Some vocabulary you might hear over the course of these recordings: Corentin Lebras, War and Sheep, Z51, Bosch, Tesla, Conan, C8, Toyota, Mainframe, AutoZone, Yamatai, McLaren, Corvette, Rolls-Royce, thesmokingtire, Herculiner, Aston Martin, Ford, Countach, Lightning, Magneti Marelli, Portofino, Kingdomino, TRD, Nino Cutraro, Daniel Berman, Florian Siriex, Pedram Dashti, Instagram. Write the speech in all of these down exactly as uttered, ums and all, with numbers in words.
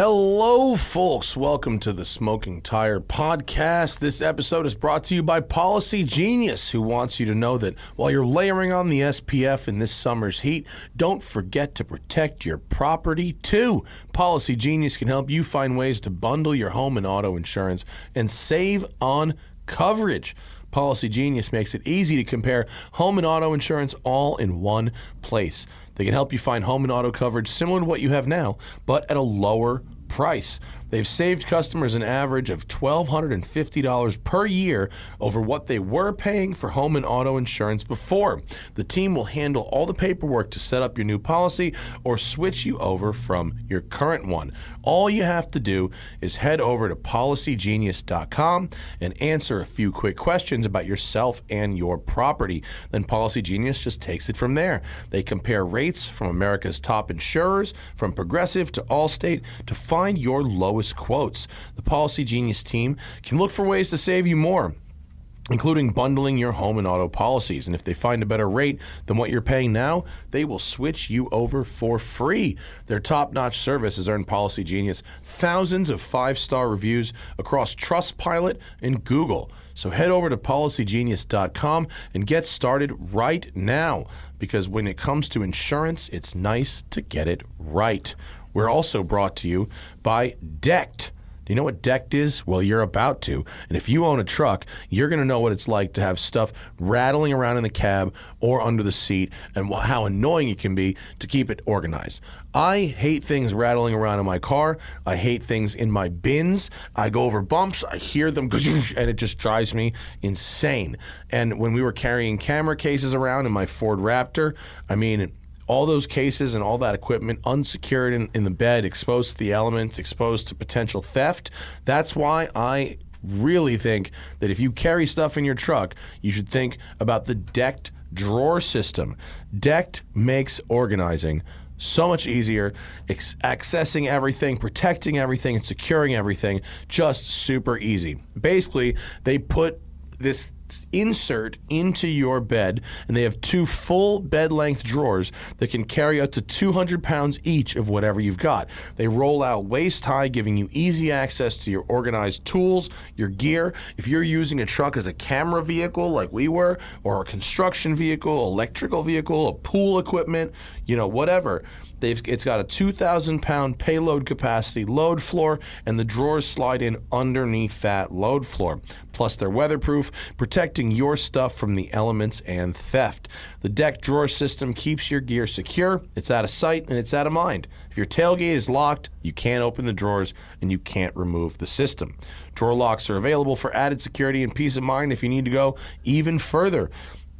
Hello, folks. Welcome to the Smoking Tire Podcast. This episode is brought to you by PolicyGenius, who wants you to know that while you're layering on the S P F in this summer's heat, don't forget to protect your property, too. PolicyGenius can help you find ways to bundle your home and auto insurance and save on coverage. PolicyGenius makes it easy to compare home and auto insurance all in one place. They can help you find home and auto coverage similar to what you have now, but at a lower price. They've saved customers an average of one thousand two hundred fifty dollars per year over what they were paying for home and auto insurance before. The team will handle all the paperwork to set up your new policy or switch you over from your current one. All you have to do is head over to policy genius dot com and answer a few quick questions about yourself and your property. Then PolicyGenius just takes it from there. They compare rates from America's top insurers, from Progressive to Allstate, to find your lowest quotes. The PolicyGenius team can look for ways to save you more, including bundling your home and auto policies. And if they find a better rate than what you're paying now, they will switch you over for free. Their top-notch service has earned PolicyGenius thousands of five-star reviews across Trustpilot and Google. So head over to policy genius dot com and get started right now, because when it comes to insurance, it's nice to get it right. We're also brought to you by Decked. Do you know what Decked is? Well, you're about to. And if you own a truck, you're going to know what it's like to have stuff rattling around in the cab or under the seat, and how annoying it can be to keep it organized. I hate things rattling around in my car. I hate things in my bins. I go over bumps. I hear them, and it just drives me insane. And when we were carrying camera cases around in my Ford Raptor, I mean... all those cases and all that equipment unsecured in, in the bed, exposed to the elements, exposed to potential theft. That's why I really think that if you carry stuff in your truck, you should think about the Decked drawer system. Decked makes organizing so much easier, ex- accessing everything, protecting everything, and securing everything, just super easy. Basically, they put this insert into your bed, and they have two full bed length drawers that can carry up to two hundred pounds each of whatever you've got. They roll out waist high, giving you easy access to your organized tools, your gear. If you're using a truck as a camera vehicle like we were, or a construction vehicle, electrical vehicle, a pool equipment, you know, whatever, they've it's got a two thousand pound payload capacity load floor, and the drawers slide in underneath that load floor. Plus, they're weatherproof, protecting your stuff from the elements and theft. The Decked drawer system keeps your gear secure. It's out of sight and it's out of mind. If your tailgate is locked, you can't open the drawers and you can't remove the system. Drawer locks are available for added security and peace of mind if you need to go even further.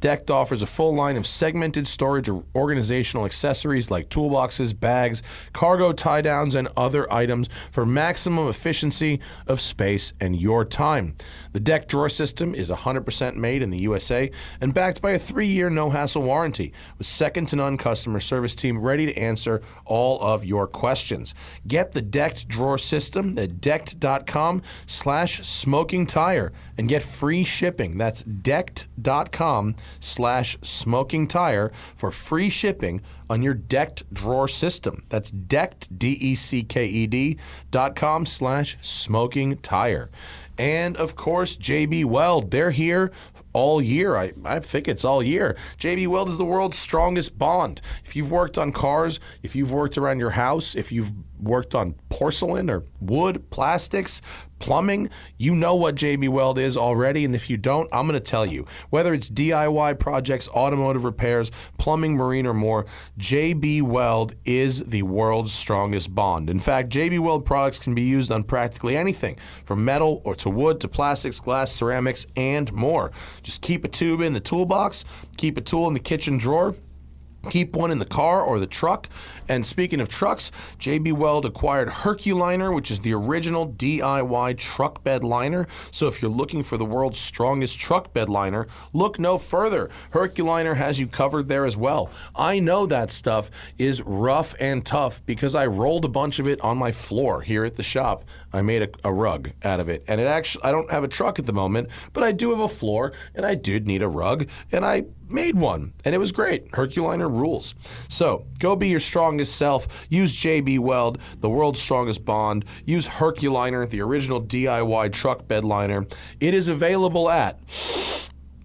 Decked offers a full line of segmented storage or organizational accessories like toolboxes, bags, cargo tie-downs, and other items for maximum efficiency of space and your time. The Decked drawer system is one hundred percent made in the U S A and backed by a three-year no-hassle warranty with second-to-none customer service team ready to answer all of your questions. Get the Decked drawer system at decked.com slash smoking tire and get free shipping. That's decked dot com slash smoking tire for free shipping on your Decked drawer system. That's Decked, D E C K E D, dot com slash smoking tire. And of course, J B Weld, they're here all year. I, I think it's all year. J B Weld is the world's strongest bond. If you've worked on cars, if you've worked around your house, if you've worked on porcelain or wood, plastics, plumbing, you know what J B Weld is already, and if you don't, I'm going to tell you. Whether it's D I Y projects, automotive repairs, plumbing, marine, or more, J B Weld is the world's strongest bond. In fact, J B Weld products can be used on practically anything, from metal or to wood to plastics, glass, ceramics, and more. Just keep a tube in the toolbox, keep a tool in the kitchen drawer, keep one in the car or the truck. And speaking of trucks, J B Weld acquired Herculiner, which is the original D I Y truck bed liner. So if you're looking for the world's strongest truck bed liner, look no further. Herculiner has you covered there as well. I know that stuff is rough and tough because I rolled a bunch of it on my floor here at the shop. I made a, a rug out of it, and it actually, I don't have a truck at the moment, but I do have a floor, and I did need a rug, and I made one, and it was great. Herculiner rules. So go be your strongest self. Use J B Weld, the world's strongest bond. Use Herculiner, the original D I Y truck bed liner. It is available at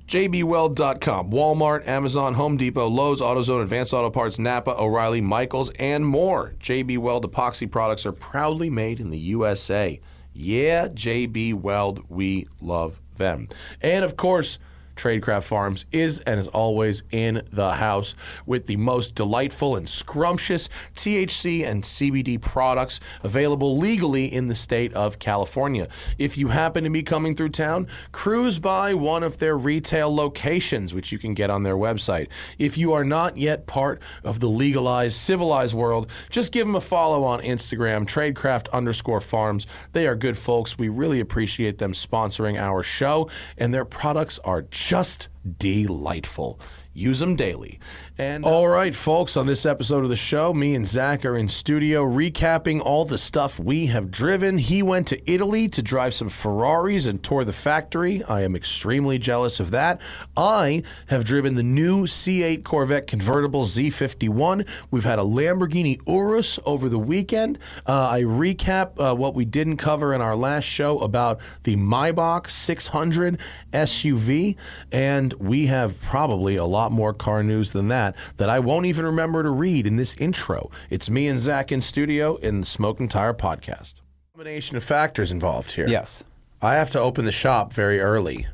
J B weld dot com, Walmart, Amazon, Home Depot, Lowe's, AutoZone, Advanced Auto Parts, Napa, O'Reilly, Michaels, and more. J B Weld epoxy products are proudly made in the U S A. Yeah, J B Weld, we love them. And of course, Tradecraft Farms is and is always in the house with the most delightful and scrumptious T H C and C B D products available legally in the state of California. If you happen to be coming through town, cruise by one of their retail locations, which you can get on their website. If you are not yet part of the legalized, civilized world, just give them a follow on Instagram, Tradecraft underscore farms. They are good folks. We really appreciate them sponsoring our show, and their products are just delightful. Use them daily. And uh, all right, folks, on this episode of the show, me and Zach are in studio recapping all the stuff we have driven. He went to Italy to drive some Ferraris and tour the factory. I am extremely jealous of that. I have driven the new C eight Corvette convertible Z fifty-one. We've had a Lamborghini Urus over the weekend. Uh, I recap uh, what we didn't cover in our last show about the Maybach six hundred S U V, and we have probably a lot more car news than that that I won't even remember to read in this intro. It's me and Zach in studio in the Smoke and Tire podcast. Combination of factors involved here. Yes. I have to open the shop very early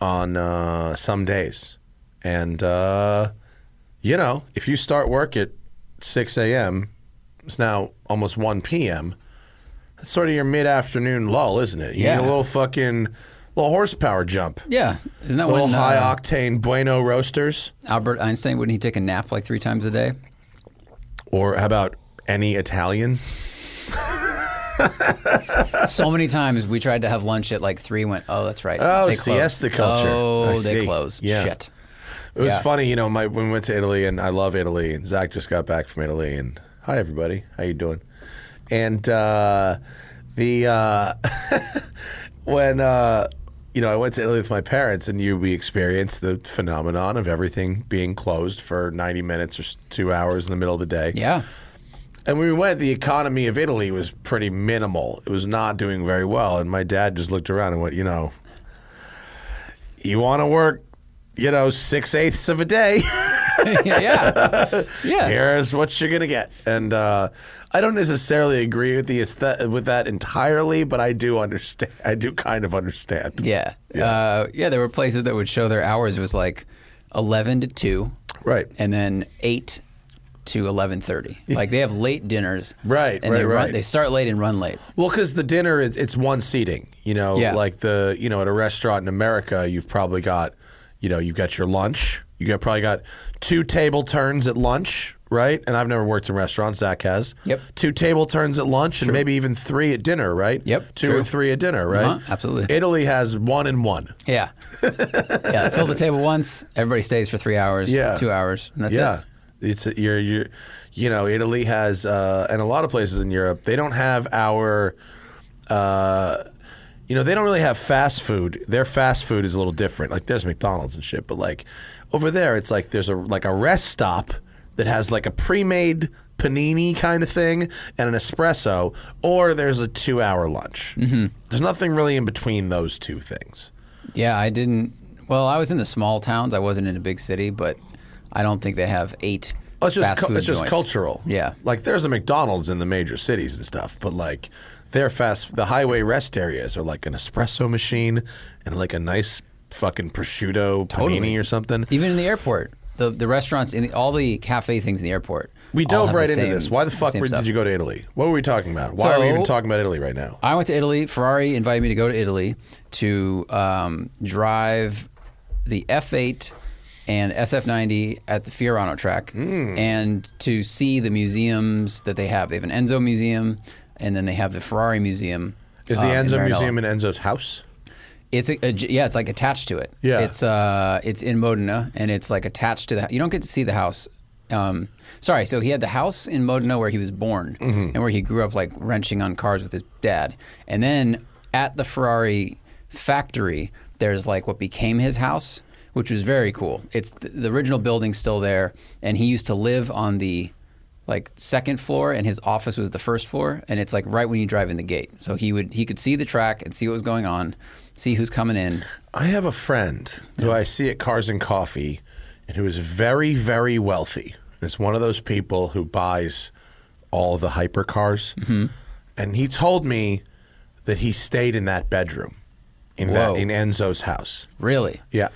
on uh, some days. And, uh, you know, if you start work at six a.m., it's now almost one p.m., that's sort of your mid-afternoon lull, isn't it? You yeah. need a little fucking... little horsepower jump. Yeah. Isn't that little when, high uh, octane bueno roasters? Albert Einstein, wouldn't he take a nap like three times a day? Or how about any Italian? So many times we tried to have lunch at like three, went, oh, that's right. Oh, they siesta culture. Oh, I they see. Closed. Yeah. Shit. It was yeah. funny, you know, my, when we went to Italy, and I love Italy, and Zach just got back from Italy, and hi, everybody. How you doing? And uh, the, uh, when, uh, you know, I went to Italy with my parents, and you we experienced the phenomenon of everything being closed for ninety minutes or two hours in the middle of the day. Yeah. And when we went, the economy of Italy was pretty minimal. It was not doing very well. And my dad just looked around and went, you know, you want to work, you know, six-eighths of a day. yeah. Yeah. Here's what you're going to get. And uh, I don't necessarily agree with the aesthet- with that entirely, but I do understand. I do kind of understand. Yeah. Yeah. Uh, yeah, there were places that would show their hours was like eleven to two. Right. And then eight to eleven thirty. Like they have late dinners. Right, and right, they run, right. They start late and run late. Well, because the dinner, is, it's one seating. You know, yeah. like the, you know, at a restaurant in America, you've probably got, you know, you've got your lunch. You got probably got two table turns at lunch, right? And I've never worked in restaurants. Zach has. Yep. Two table turns at lunch, and true. Maybe even three at dinner, right? Yep. Two true. Or three at dinner, right? Uh-huh. Absolutely. Italy has one and one. Yeah. yeah. Fill the table once. Everybody stays for three hours. Yeah. Two hours. And that's yeah. it. It's you're you, you know, Italy has, uh, and a lot of places in Europe, they don't have our. Uh, You know, they don't really have fast food. Their fast food is a little different. Like, there's McDonald's and shit, but, like, over there, it's like there's a like a rest stop that has, like, a pre-made panini kind of thing and an espresso, or there's a two-hour lunch. Mm-hmm. There's nothing really in between those two things. Yeah, I didn't... Well, I was in the small towns. I wasn't in a big city, but I don't think they have eight well, it's fast just, food It's just joints. Cultural. Yeah. Like, there's a McDonald's in the major cities and stuff, but, like... Their fast, the highway rest areas are like an espresso machine and like a nice fucking prosciutto totally. Panini or something. Even in the airport, the the restaurants, in the, all the cafe things in the airport. We dove right into same, this. Why the fuck the were, did you go to Italy? What were we talking about? Why so, are we even talking about Italy right now? I went to Italy. Ferrari invited me to go to Italy to um, drive the F eight and S F ninety at the Fiorano track mm. and to see the museums that they have. They have an Enzo museum. And then they have the Ferrari Museum. Is the Enzo um, in Museum in Enzo's house? It's a, a, yeah, it's like attached to it. Yeah, it's uh, it's in Modena, and it's like attached to the. You don't get to see the house. Um, sorry, so he had the house in Modena where he was born mm-hmm. and where he grew up, like wrenching on cars with his dad. And then at the Ferrari factory, there's like what became his house, which was very cool. It's th- the original building's still there, and he used to live on the like second floor, and his office was the first floor, and it's like right when you drive in the gate. So he would he could see the track and see what was going on, see who's coming in. I have a friend yeah. who I see at Cars and Coffee, and who is very, very wealthy. And it's one of those people who buys all the hypercars. Mm-hmm. And he told me that he stayed in that bedroom, in that, in Enzo's house. Really? Yeah.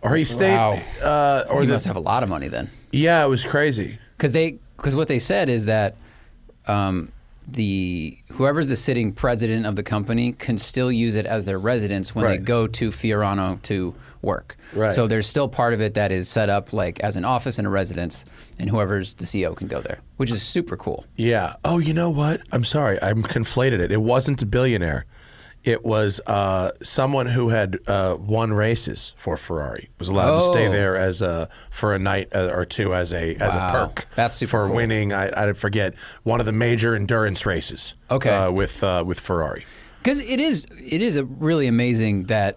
Or he stayed. Wow. Uh, or he the, must have a lot of money then. Yeah, it was crazy. Because they, because what they said is that um, the whoever's the sitting president of the company can still use it as their residence when right. they go to Fiorano to work. Right. So there's still part of it that is set up like as an office and a residence, and whoever's the C E O can go there, which is super cool. Yeah. Oh, you know what? I'm sorry, I'm conflated it. It wasn't a billionaire. It was uh, someone who had uh, won races for Ferrari, was allowed oh. to stay there as a for a night or two as a wow. as a perk. That's super for cool. winning. I, I forget one of the major endurance races. Okay, uh, with uh, with Ferrari, because it is it is a really amazing that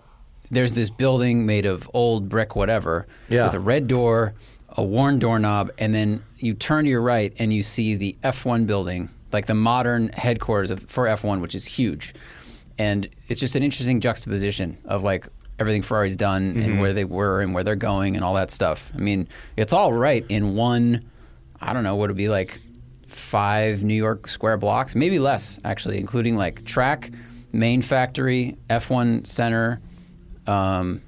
there's this building made of old brick, whatever, yeah. with a red door, a worn doorknob, and then you turn to your right and you see the F one building, like the modern headquarters of, for F one, which is huge. And it's just an interesting juxtaposition of like everything Ferrari's done mm-hmm. and where they were and where they're going and all that stuff. I mean, it's all right in one, I don't know, what it would be like five New York square blocks, maybe less actually, including like track, main factory, F one center. Um,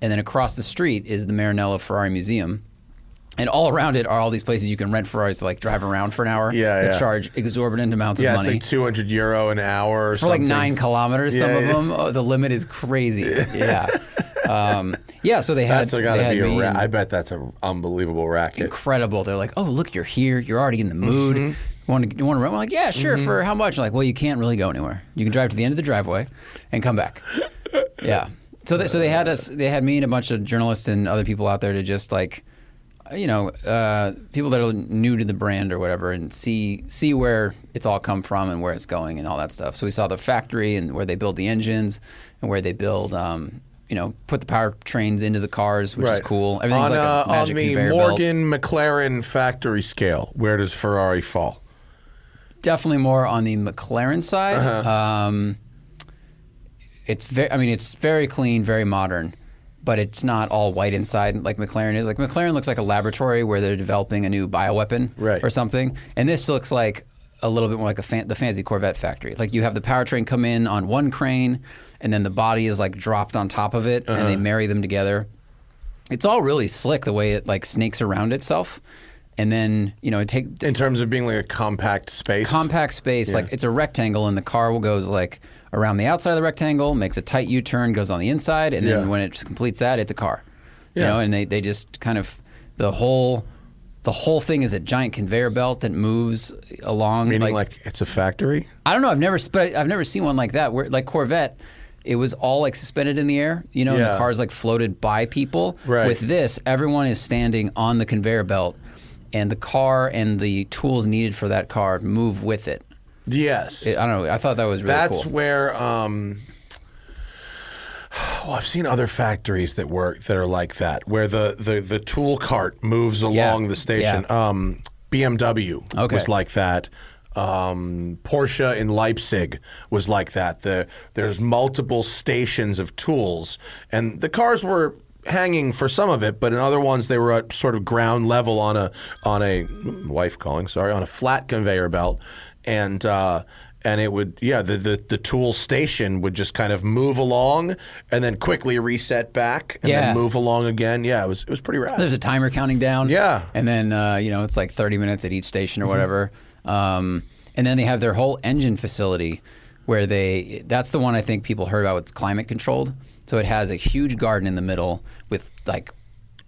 and then across the street is the Marinello Ferrari Museum. And all around it are all these places you can rent Ferraris to like drive around for an hour. Yeah, yeah. Charge exorbitant amounts yeah, of money. Yeah, it's like two hundred euro an hour or for something. For like nine kilometers, yeah, some yeah. of them. Oh, the limit is crazy. Yeah. Yeah, um, yeah so they had That's got to be a ra- I bet that's an unbelievable racket. Incredible. They're like, oh, look, you're here. You're already in the mood. Mm-hmm. You want to, you want to rent? I'm like, yeah, sure. Mm-hmm. For how much? I'm like, well, you can't really go anywhere. You can drive to the end of the driveway and come back. Yeah. So they, so they had us, they had me and a bunch of journalists and other people out there to just like, you know, uh, people that are new to the brand or whatever, and see see where it's all come from and where it's going and all that stuff. So we saw the factory and where they build the engines and where they build, um, you know, put the powertrains into the cars, which right. is cool. Everything's on, like a magic uh, on the Morgan belt. McLaren factory scale, where does Ferrari fall? Definitely more on the McLaren side. Uh-huh. Um, it's very, I mean, it's very clean, very modern. But it's not all white inside like McLaren is. Like McLaren looks like a laboratory where they're developing a new bioweapon right. or something. And this looks like a little bit more like a fan- the fancy Corvette factory. Like you have the powertrain come in on one crane and then the body is like dropped on top of it uh-huh. and they marry them together. It's all really slick the way it like snakes around itself. And then, you know, it take in terms of being like a compact space. Compact space. Yeah. Like it's a rectangle and the car will go like around the outside of the rectangle, makes a tight U-turn, goes on the inside, and then yeah. when it completes that, it's a car. Yeah. You know, and they, they just kind of the whole the whole thing is a giant conveyor belt that moves along. Meaning like, like it's a factory? I don't know. I've never but I've never seen one like that. Where like Corvette, it was all like suspended in the air, you know, yeah. and the cars like floated by people. Right. With this, everyone is standing on the conveyor belt, and the car and the tools needed for that car move with it. Yes. It, I don't know. I thought that was really That's cool. That's where um, well, I've seen other factories that work that are like that, where the, the, the tool cart moves along yeah. the station. Yeah. Um, B M W okay. was like that. Um, Porsche in Leipzig was like that. The, there's multiple stations of tools, and the cars were hanging for some of it, but in other ones they were at sort of ground level on a on a wife calling, sorry, on a flat conveyor belt. And uh, and it would, yeah, the, the, the tool station would just kind of move along and then quickly reset back and yeah. then move along again. Yeah, it was it was pretty rad. There's a timer counting down. Yeah. And then, uh, you know, it's like thirty minutes at each station or mm-hmm. whatever. Um, and then they have their whole engine facility where they, that's the one I think people heard about, it's climate controlled. So it has a huge garden in the middle with like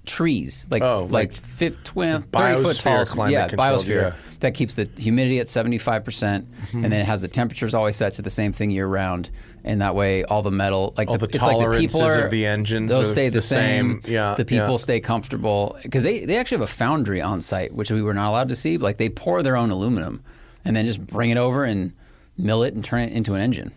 trees, like oh, like, like fifty, twenty, thirty foot tall, climate yeah, biosphere yeah. that keeps the humidity at seventy-five percent, mm-hmm. and then it has the temperatures always set to the same thing year round, and that way all the metal, like all the, the tolerances like the people are, of the engines, those stay the, the same. same. Yeah, the people yeah. stay comfortable because they they actually have a foundry on site, which we were not allowed to see. But like they pour their own aluminum and then just bring it over and mill it and turn it into an engine.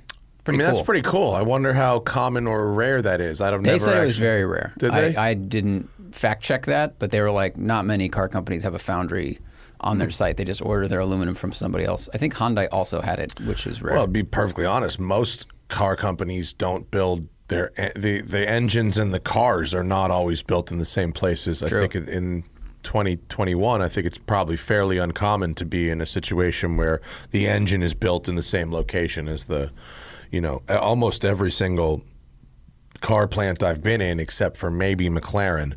Pretty I mean, cool. That's pretty cool. I wonder how common or rare that is. I've never They said actually... it was very rare. Did they? I, I didn't fact check that, but they were like, not many car companies have a foundry on their site. They just order their aluminum from somebody else. I think Hyundai also had it, which is rare. Well, to be perfectly honest, most car companies don't build their the the engines, and the cars are not always built in the same places. True. I think in twenty twenty-one, I think it's probably fairly uncommon to be in a situation where the engine is built in the same location as the, you know, almost every single car plant I've been in, except for maybe McLaren.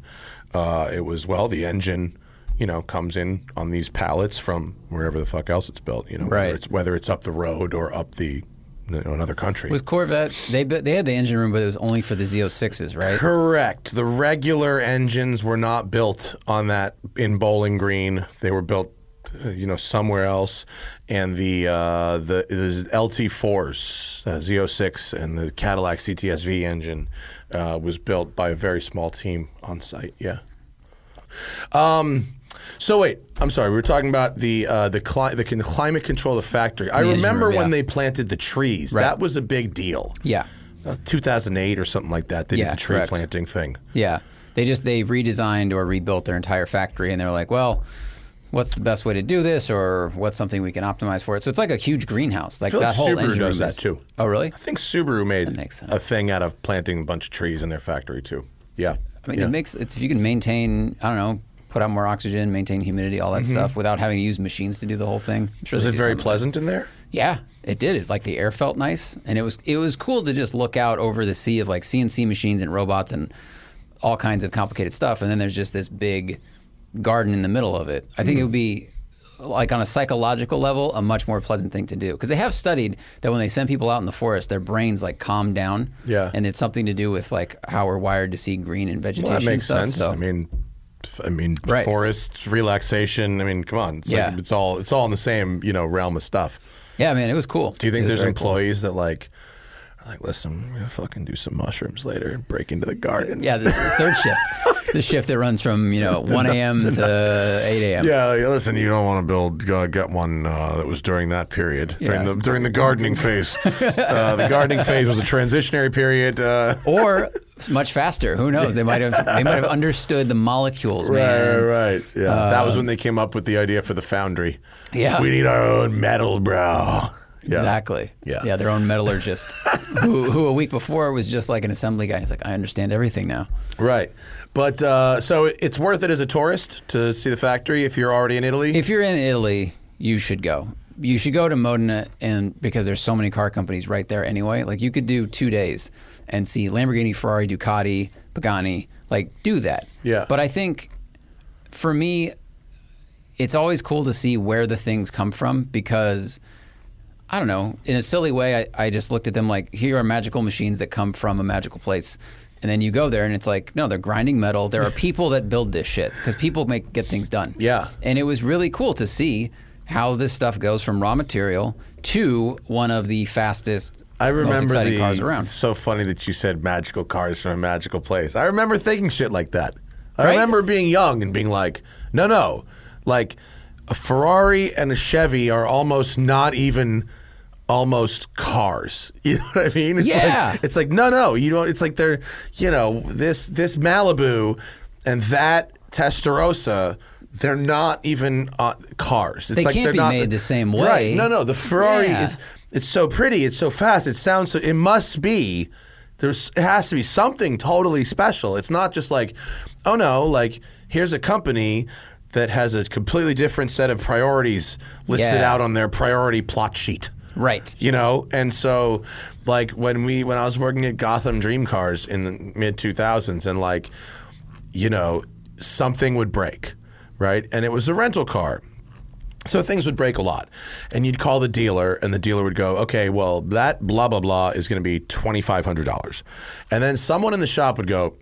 Uh, it was, well, the engine, you know, comes in on these pallets from wherever the fuck else it's built, you know, right. whether it's, whether it's up the road or up the, you know, another country. With Corvette, they they had the engine room, but it was only for the Z oh sixes, right? Correct. The regular engines were not built on that in Bowling Green. They were built, you know, somewhere else. And the uh, the, the L T fours, uh, Z oh six, and the Cadillac C T S V engine uh, was built by a very small team on site. Yeah. Um. So wait, I'm sorry. We were talking about the uh, the, cli- the con- climate control of the factory. I the remember room, yeah. when they planted the trees. Right. That was a big deal. Yeah, uh, two thousand eight or something like that. They yeah, did the tree correct. planting thing. Yeah, they just they redesigned or rebuilt their entire factory, and they're like, well, what's the best way to do this, or what's something we can optimize for it? So it's like a huge greenhouse. Like, I feel that like whole Subaru does that is... too. Oh, really? I think Subaru made a thing out of planting a bunch of trees in their factory too. Yeah, I mean, yeah. it makes it's if you can maintain, I don't know, put out more oxygen, maintain humidity, all that mm-hmm. stuff, without having to use machines to do the whole thing. I'm sure was it very pleasant in there? Yeah, it did. It, like the air felt nice, and it was it was cool to just look out over the sea of like C N C machines and robots and all kinds of complicated stuff. And then there's just this big garden in the middle of it. I think mm-hmm. it would be, like on a psychological level, a much more pleasant thing to do, because they have studied that when they send people out in the forest, their brains like calm down. Yeah, and it's something to do with like how we're wired to see green and vegetation. Well, that makes stuff, sense. So. I mean. I mean, right. forest relaxation. I mean, come on. It's, yeah. like, it's all it's all in the same, you know, realm of stuff. Yeah, man, it was cool. Do you think there's employees cool. that like, are like, listen, we're gonna fucking do some mushrooms later and break into the garden? Yeah, this is the third shift, the shift that runs from you know one a.m. to eight a.m. Yeah, like, listen, you don't want to build uh, gut one uh, that was during that period yeah. during the during the gardening phase. uh, the gardening phase was a transitionary period. Uh. Or. Much faster. Who knows? They might have they might have understood the molecules, man. Right, right. Yeah. Uh, that was when they came up with the idea for the foundry. Yeah. We need our own metal, bro. Yeah. Exactly. Yeah. Yeah, their own metallurgist who, who a week before was just like an assembly guy. He's like, I understand everything now. Right. But uh, so it's worth it as a tourist to see the factory if you're already in Italy? If you're in Italy, you should go. You should go to Modena, and because there's so many car companies right there anyway. Like, you could do two days and see Lamborghini, Ferrari, Ducati, Pagani. Like, do that. Yeah. But I think, for me, it's always cool to see where the things come from, because, I don't know, in a silly way, I, I just looked at them like, here are magical machines that come from a magical place. And then you go there, and it's like, no, they're grinding metal. There are people that build this shit, because people make get things done. Yeah. And it was really cool to see how this stuff goes from raw material to one of the fastest, I remember most exciting the, cars around. It's so funny that you said magical cars from a magical place. I remember thinking shit like that. I right? remember being young and being like, no, no. Like, a Ferrari and a Chevy are almost not even almost cars. You know what I mean? It's yeah. Like, it's like, no, no. You don't. It's like they're, you know, this, this Malibu and that Testarossa, they're not even uh, cars. It's they like can't they're be not, made the same way. Right. No, no. The Ferrari, yeah. it's, it's so pretty. It's so fast. It sounds so. It must be. There's. It has to be something totally special. It's not just like, oh no, like here's a company that has a completely different set of priorities listed yeah. out on their priority plot sheet. Right. You know, and so like when we when I was working at Gotham Dream Cars in the mid two thousands, and like, you know, something would break. Right? And it was a rental car. So things would break a lot. And you'd call the dealer, and the dealer would go, okay, well, that blah, blah, blah is going to be twenty-five hundred dollars. And then someone in the shop would go,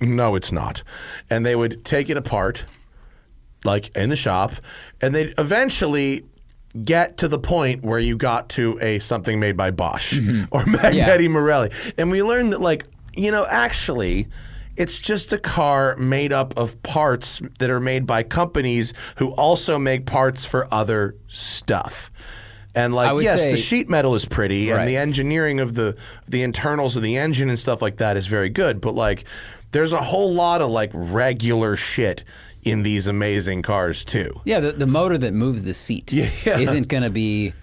no, it's not. And they would take it apart, like in the shop, and they'd eventually get to the point where you got to a something made by Bosch mm-hmm. or Magneti yeah. Marelli. And we learned that, like, you know, actually, it's just a car made up of parts that are made by companies who also make parts for other stuff. And like, yes, say, the sheet metal is pretty, right. and the engineering of the the internals of the engine and stuff like that is very good. But like, there's a whole lot of like regular shit in these amazing cars too. Yeah, the, the motor that moves the seat yeah. isn't going to be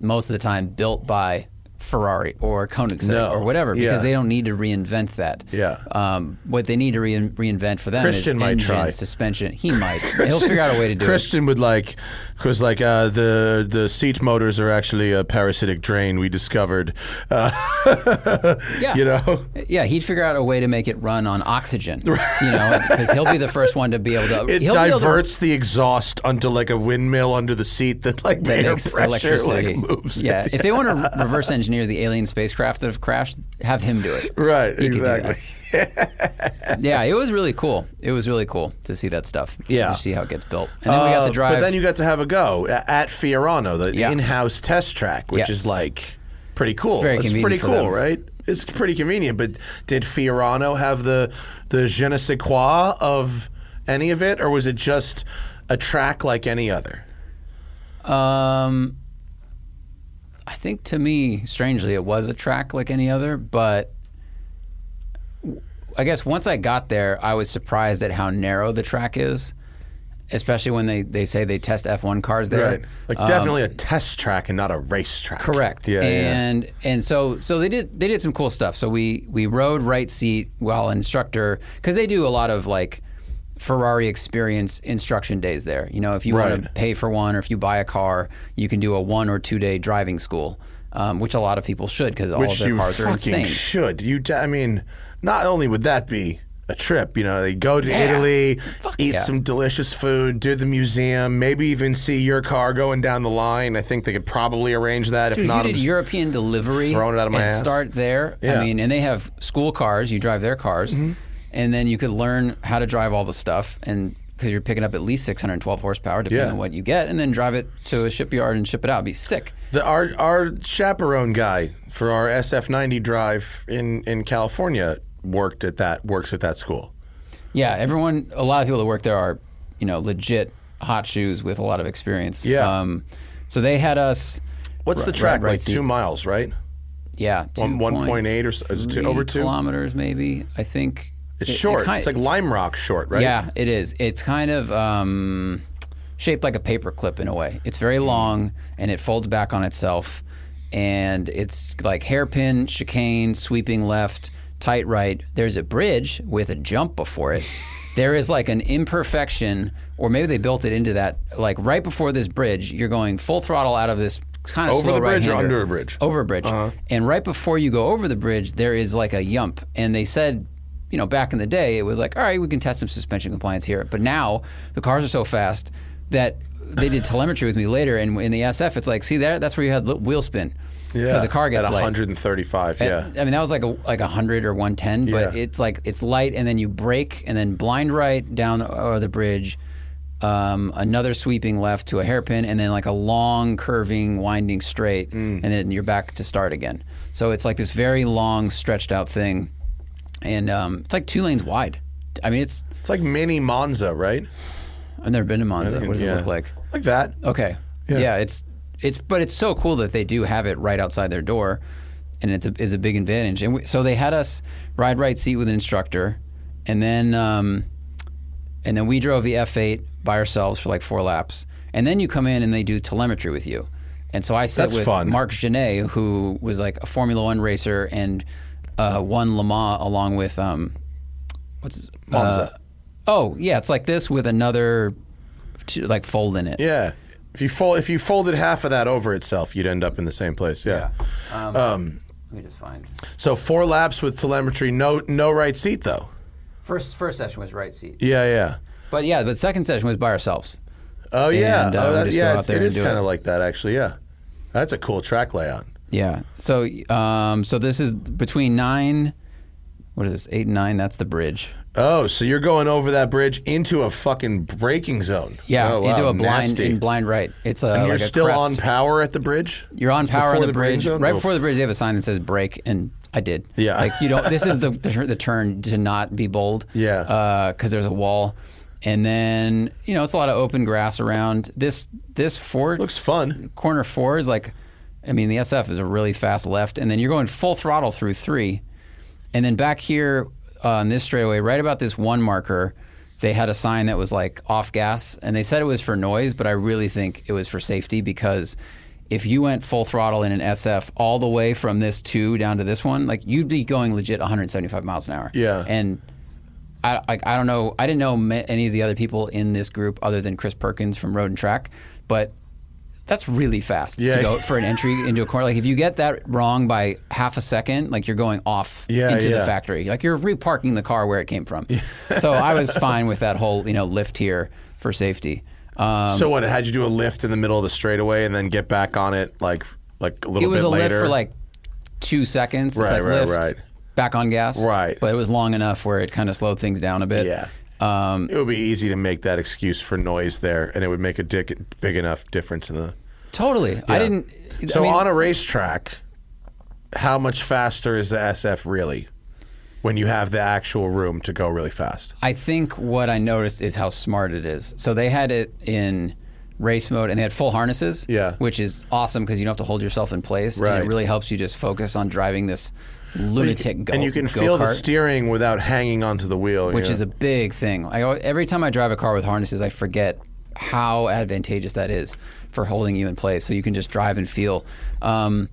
most of the time built by Ferrari or Koenigsegg no. or whatever, because yeah. they don't need to reinvent that. Yeah. Um, what they need to re reinvent for them Christian is might engine, try. suspension. He might. He'll figure out a way to do Christian it. Christian would like, because like uh, the the seat motors are actually a parasitic drain. We discovered. Uh, yeah. You know. Yeah, he'd figure out a way to make it run on oxygen. You know, because he'll be the first one to be able to. It diverts to, the exhaust onto like a windmill under the seat that like that makes pressure, electricity. Like, moves yeah. It. If they want to reverse engineer near the alien spacecraft that have crashed, have him do it. Right, he exactly. Yeah, it was really cool. It was really cool to see that stuff. Yeah. To see how it gets built. And then uh, we got to drive. But then you got to have a go at Fiorano, the, the yeah. in-house test track, which yes. is like pretty cool. It's very it's convenient pretty for cool, them. Right? It's pretty convenient. But did Fiorano have the, the je ne sais quoi of any of it, or was it just a track like any other? Um... I think to me, strangely, it was a track like any other, but I guess once I got there, I was surprised at how narrow the track is, especially when they, they say they test F one cars there. Right. Like um, definitely a test track and not a race track. Correct. Yeah, and yeah. and so so they did they did some cool stuff. So we, we rode right seat while instructor, because they do a lot of like Ferrari experience instruction days there. You know, if you right. want to pay for one, or if you buy a car, you can do a one or two day driving school, um, which a lot of people should, because all of their cars are insane. Which you should. You, I mean, not only would that be a trip, you know, they go to yeah. Italy, Fuck eat yeah. some delicious food, do the museum, maybe even see your car going down the line. I think they could probably arrange that. Dude, if not, you did I'm European delivery. Throwing it out of my and ass. Start there. Yeah. I mean, and they have school cars. You drive their cars. Mm-hmm. And then you could learn how to drive all the stuff, and because you're picking up at least six hundred twelve horsepower, depending yeah. on what you get, and then drive it to a shipyard and ship it out. It'd be sick. The, our our chaperone guy for our S F ninety drive in in California worked at that works at that school. Yeah, everyone. A lot of people that work there are, you know, legit hot shoes with a lot of experience. Yeah. Um, so they had us. What's the track? Right, like two miles, right? Yeah. one point eight or so, is it two, over two kilometers, maybe. I think. It's it, short. It kind of, it's like Lime Rock short, right? Yeah, it is. It's kind of um, shaped like a paperclip in a way. It's very long, and it folds back on itself. And it's like hairpin, chicane, sweeping left, tight right. There's a bridge with a jump before it. There is like an imperfection, or maybe they built it into that. Like right before this bridge, you're going full throttle out of this kind of over slow the bridge right or under a bridge? Over a bridge. Uh-huh. And right before you go over the bridge, there is like a yump. And they said... You know, back in the day, it was like, all right, we can test some suspension compliance here. But now the cars are so fast that they did telemetry with me later. And in the S F, it's like, see there, that's where you had wheel spin. Yeah. Because the car gets at light. At one thirty-five, yeah. At, I mean, that was like a, like one hundred or one ten, but yeah. it's like, it's light, and then you brake, and then blind right down the, or the bridge, um, another sweeping left to a hairpin, and then like a long, curving, winding straight, mm. and then you're back to start again. So it's like this very long, stretched out thing. And um, it's like two lanes wide. I mean, it's... It's like mini Monza, right? I've never been to Monza. What does yeah. it look like? Like that. Okay. Yeah. yeah, it's... it's But it's so cool that they do have it right outside their door, and it's a, it's a big advantage. And we, so they had us ride right seat with an instructor, and then um, and then we drove the F eight by ourselves for like four laps. And then you come in and they do telemetry with you. And so I sat That's with fun. Marc Genet, who was like a Formula One racer and... Uh, one Le Mans along with um, what's it? Monza. Uh, oh yeah, it's like this with another like fold in it. Yeah, if you fold if you folded half of that over itself, you'd end up in the same place. Yeah. yeah. Um, um, let me just find. So four laps with telemetry, no no right seat though. First first session was right seat. Yeah yeah. But yeah, but second session was by ourselves. Oh yeah, and, uh, oh, that, yeah. It is kind of like that actually. Yeah, that's a cool track layout. Yeah. So, um, so this is between nine. What is this? Eight and nine. That's the bridge. Oh, so you're going over that bridge into a fucking braking zone. Yeah, oh, wow. into a blind in blind right. It's a. And you're like still a crest. On power at the bridge. You're on it's power on the, the bridge. Right Oof. Before the bridge, they have a sign that says brake, and I did. Yeah. Like you don't. This is the the turn to not be bold. Yeah. Because uh, there's a wall. And then, you know, it's a lot of open grass around. This this Ford looks fun. Corner four is like, I mean, the S F is a really fast left, and then you're going full throttle through three, and then back here on this straightaway, right about this one marker, they had a sign that was like off gas, and they said it was for noise, but I really think it was for safety, because if you went full throttle in an S F all the way from this two down to this one, like you'd be going legit one hundred seventy-five miles an hour. Yeah. And I like I don't know, I didn't know any of the other people in this group other than Chris Perkins from Road and Track, but that's really fast yeah. to go for an entry into a corner. Like if you get that wrong by half a second, like you're going off yeah, into yeah. the factory. Like you're reparking the car where it came from. Yeah. So I was fine with that whole, you know, lift here for safety. Um, so what, how'd you do a lift in the middle of the straightaway and then get back on it like like a little bit later? It was a lift for like two seconds. Right, it's like right, lift, right. back on gas. Right. But it was long enough where it kind of slowed things down a bit. Yeah. Um, it would be easy to make that excuse for noise there, and it would make a dick, big enough difference in the... Totally. Yeah. I didn't... So I mean, on a racetrack, how much faster is the S F really when you have the actual room to go really fast? I think what I noticed is how smart it is. So they had it in race mode, and they had full harnesses, yeah. which is awesome because you don't have to hold yourself in place. Right. And it really helps you just focus on driving this... lunatic go, and you can go-kart. Feel the steering without hanging onto the wheel, which you know? is a big thing. I, every time I drive a car with harnesses, I forget how advantageous that is for holding you in place. So you can just drive and feel. Um,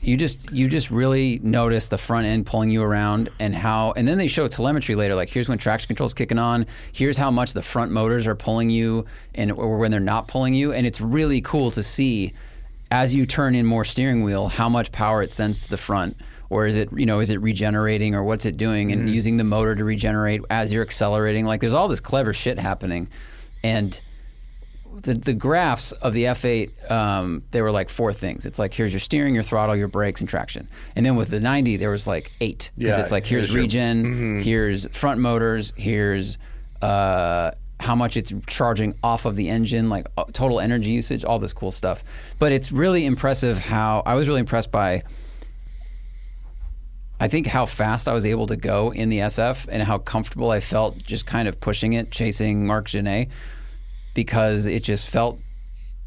you just you just really notice the front end pulling you around, and how. And then they show telemetry later. Like here's when traction control's kicking on. Here's how much the front motors are pulling you, and or when they're not pulling you. And it's really cool to see. As you turn in more steering wheel, how much power it sends to the front, or is it, you know, is it regenerating, or what's it doing, and mm-hmm. using the motor to regenerate as you're accelerating. Like there's all this clever shit happening, and the the graphs of the F eight, um, they were like four things. It's like here's your steering, your throttle, your brakes, and traction. And then with the ninety, there was like eight, because yeah, it's like here's, here's regen, your, mm-hmm. here's front motors, here's uh, how much it's charging off of the engine, like total energy usage, all this cool stuff. But it's really impressive how, I was really impressed by, I think how fast I was able to go in the S F and how comfortable I felt just kind of pushing it, chasing Marc Genet, because it just felt,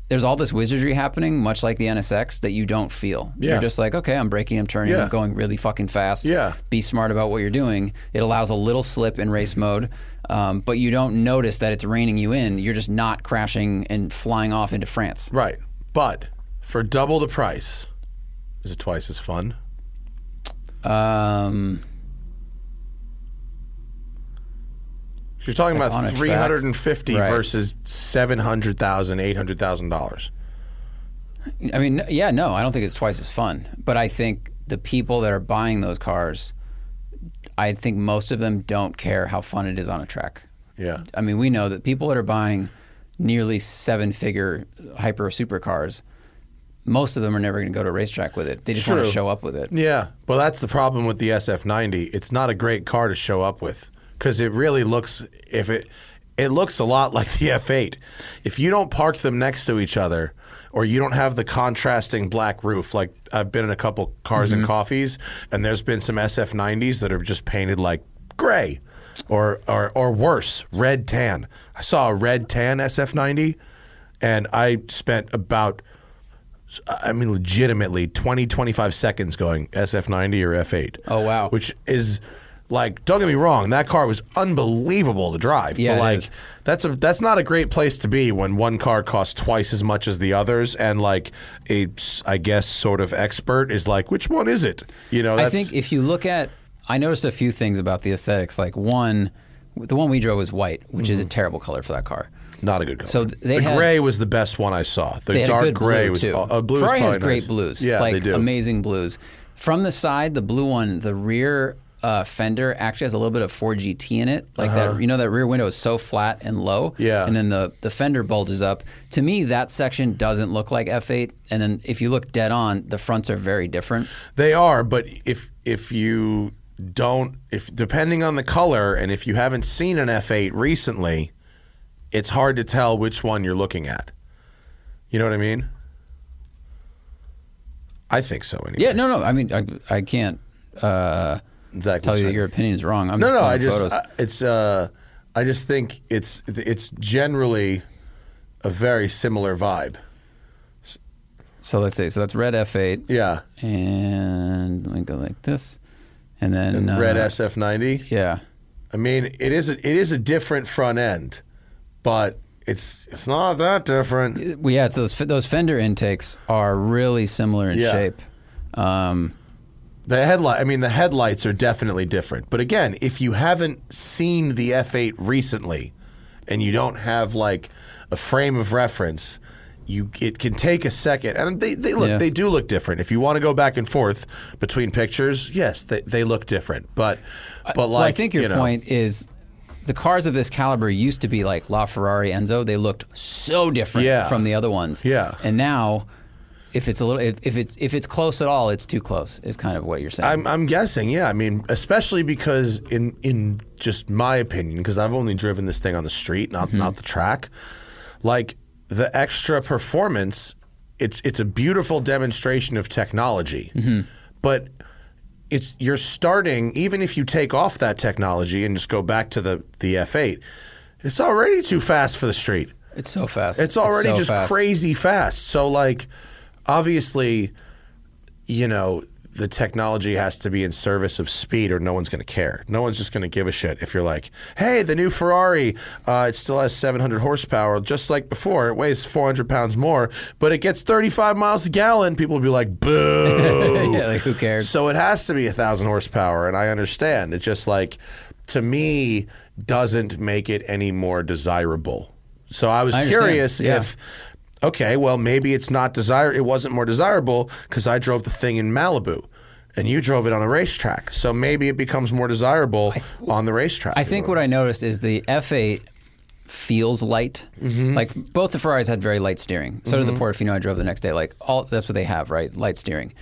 there's all this wizardry happening, much like the N S X, that you don't feel. Yeah. You're just like, okay, I'm braking, I'm turning, yeah. I'm going really fucking fast. Yeah. Be smart about what you're doing. It allows a little slip in race mode, um, but you don't notice that it's reining you in. You're just not crashing and flying off into France. Right. But for double the price, is it twice as fun? Um... You're talking about three hundred fifty dollars right. versus seven hundred thousand dollars, eight hundred thousand dollars. I mean, yeah, no, I don't think it's twice as fun. But I think the people that are buying those cars, I think most of them don't care how fun it is on a track. Yeah. I mean, we know that people that are buying nearly seven-figure hyper supercars, most of them are never going to go to a racetrack with it. They just True. want to show up with it. Yeah. Well, that's the problem with the S F ninety. It's not a great car to show up with. Because it really looks, if it, it looks a lot like the F eight. If you don't park them next to each other, or you don't have the contrasting black roof, like I've been in a couple cars mm-hmm. and coffees, and there's been some S F nineties that are just painted like gray, or or or worse, red tan. I saw a red tan S F ninety, and I spent about, I mean, legitimately twenty, twenty-five seconds going S F ninety or F eight. Oh wow! Which is. Like, don't get me wrong, that car was unbelievable to drive. Yeah, but like it is. that's a that's not a great place to be when one car costs twice as much as the others, and like a I guess sort of expert is like, which one is it? You know, that's... I think if you look at, I noticed a few things about the aesthetics. Like one, the one we drove was white, which mm-hmm. is a terrible color for that car. Not a good color. So they the had, gray was the best one I saw. The dark gray blue was too. Uh, blue Ferrari has great nice. blues. Yeah, like, they do amazing blues. From the side, the blue one, the rear. Uh, fender actually has a little bit of four G T in it, like uh-huh. that. You know, that rear window is so flat and low, yeah. And then the the fender bulges up. To me, that section doesn't look like F eight. And then if you look dead on, the fronts are very different. They are, but if if you don't, if depending on the color, and if you haven't seen an F eight recently, it's hard to tell which one you're looking at. You know what I mean? I think so. Anyway. Yeah. No. No. I mean, I I can't. Uh, Exactly. Tell you that your opinion is wrong. I'm no, just no, I just, I, it's, uh, I just think it's it's generally a very similar vibe. So let's see. So that's red F eight. Yeah. And let me go like this. And then... And red uh, S F ninety. Yeah. I mean, it is a, it is a different front end, but it's it's not that different. Yeah, it's those those fender intakes are really similar in yeah. shape. Um, the headlight, I mean, the headlights are definitely different. But again, if you haven't seen the F eight recently and you don't have like a frame of reference... You, it can take a second, and they, they look yeah. they do look different. If you want to go back and forth between pictures, yes, they, they look different. But but I, like well, I think your you know, point is, the cars of this caliber used to be like LaFerrari, Enzo. They looked so different yeah. from the other ones. Yeah, and now if it's a little if, if it's if it's close at all, it's too close. Is kind of what you're saying. I'm I'm guessing. Yeah, I mean, especially because in in just my opinion, because I've only driven this thing on the street, not mm-hmm. not the track, like. The extra performance, it's it's a beautiful demonstration of technology. Mm-hmm. But it's you're starting, even if you take off that technology and just go back to the, the F eight, it's already too fast for the street. It's so fast. It's already it's so just fast. crazy fast. So, like, obviously, you know, the technology has to be in service of speed or no one's going to care. No one's just going to give a shit if you're like, hey, the new Ferrari, uh, it still has seven hundred horsepower, just like before. It weighs four hundred pounds more, but it gets thirty-five miles a gallon. People will be like, boo. Yeah, like, who cares? So it has to be one thousand horsepower, and I understand. It just, like, to me, doesn't make it any more desirable. So I was I curious yeah. if... Okay, well, maybe it's not desire. It wasn't more desirable because I drove the thing in Malibu, and you drove it on a racetrack. So maybe it becomes more desirable th- on the racetrack. I think what I noticed is the F eight feels light. Mm-hmm. Like both the Ferraris had very light steering. So mm-hmm. did the Portofino I drove the next day. Like all that's what they have, right? Light steering.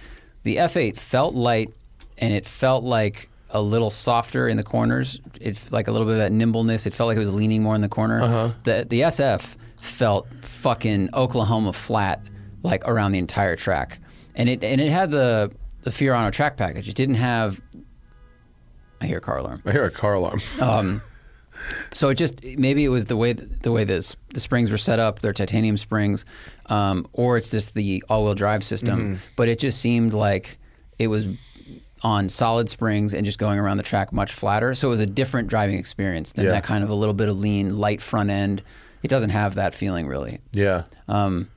The F eight felt light, and it felt like a little softer in the corners. It like a little bit of that nimbleness. It felt like it was leaning more in the corner. Uh-huh. The the S F felt fucking Oklahoma flat, like around the entire track, and it and it had the the Fiorano track package. It didn't have. I hear a car alarm. I hear a car alarm. um, so it just maybe it was the way the way the the springs were set up. They're titanium springs, um, or it's just the all wheel drive system. Mm-hmm. But it just seemed like it was on solid springs and just going around the track much flatter. So it was a different driving experience than yeah. that kind of a little bit of lean, light front end. It doesn't have that feeling really. Yeah. Um,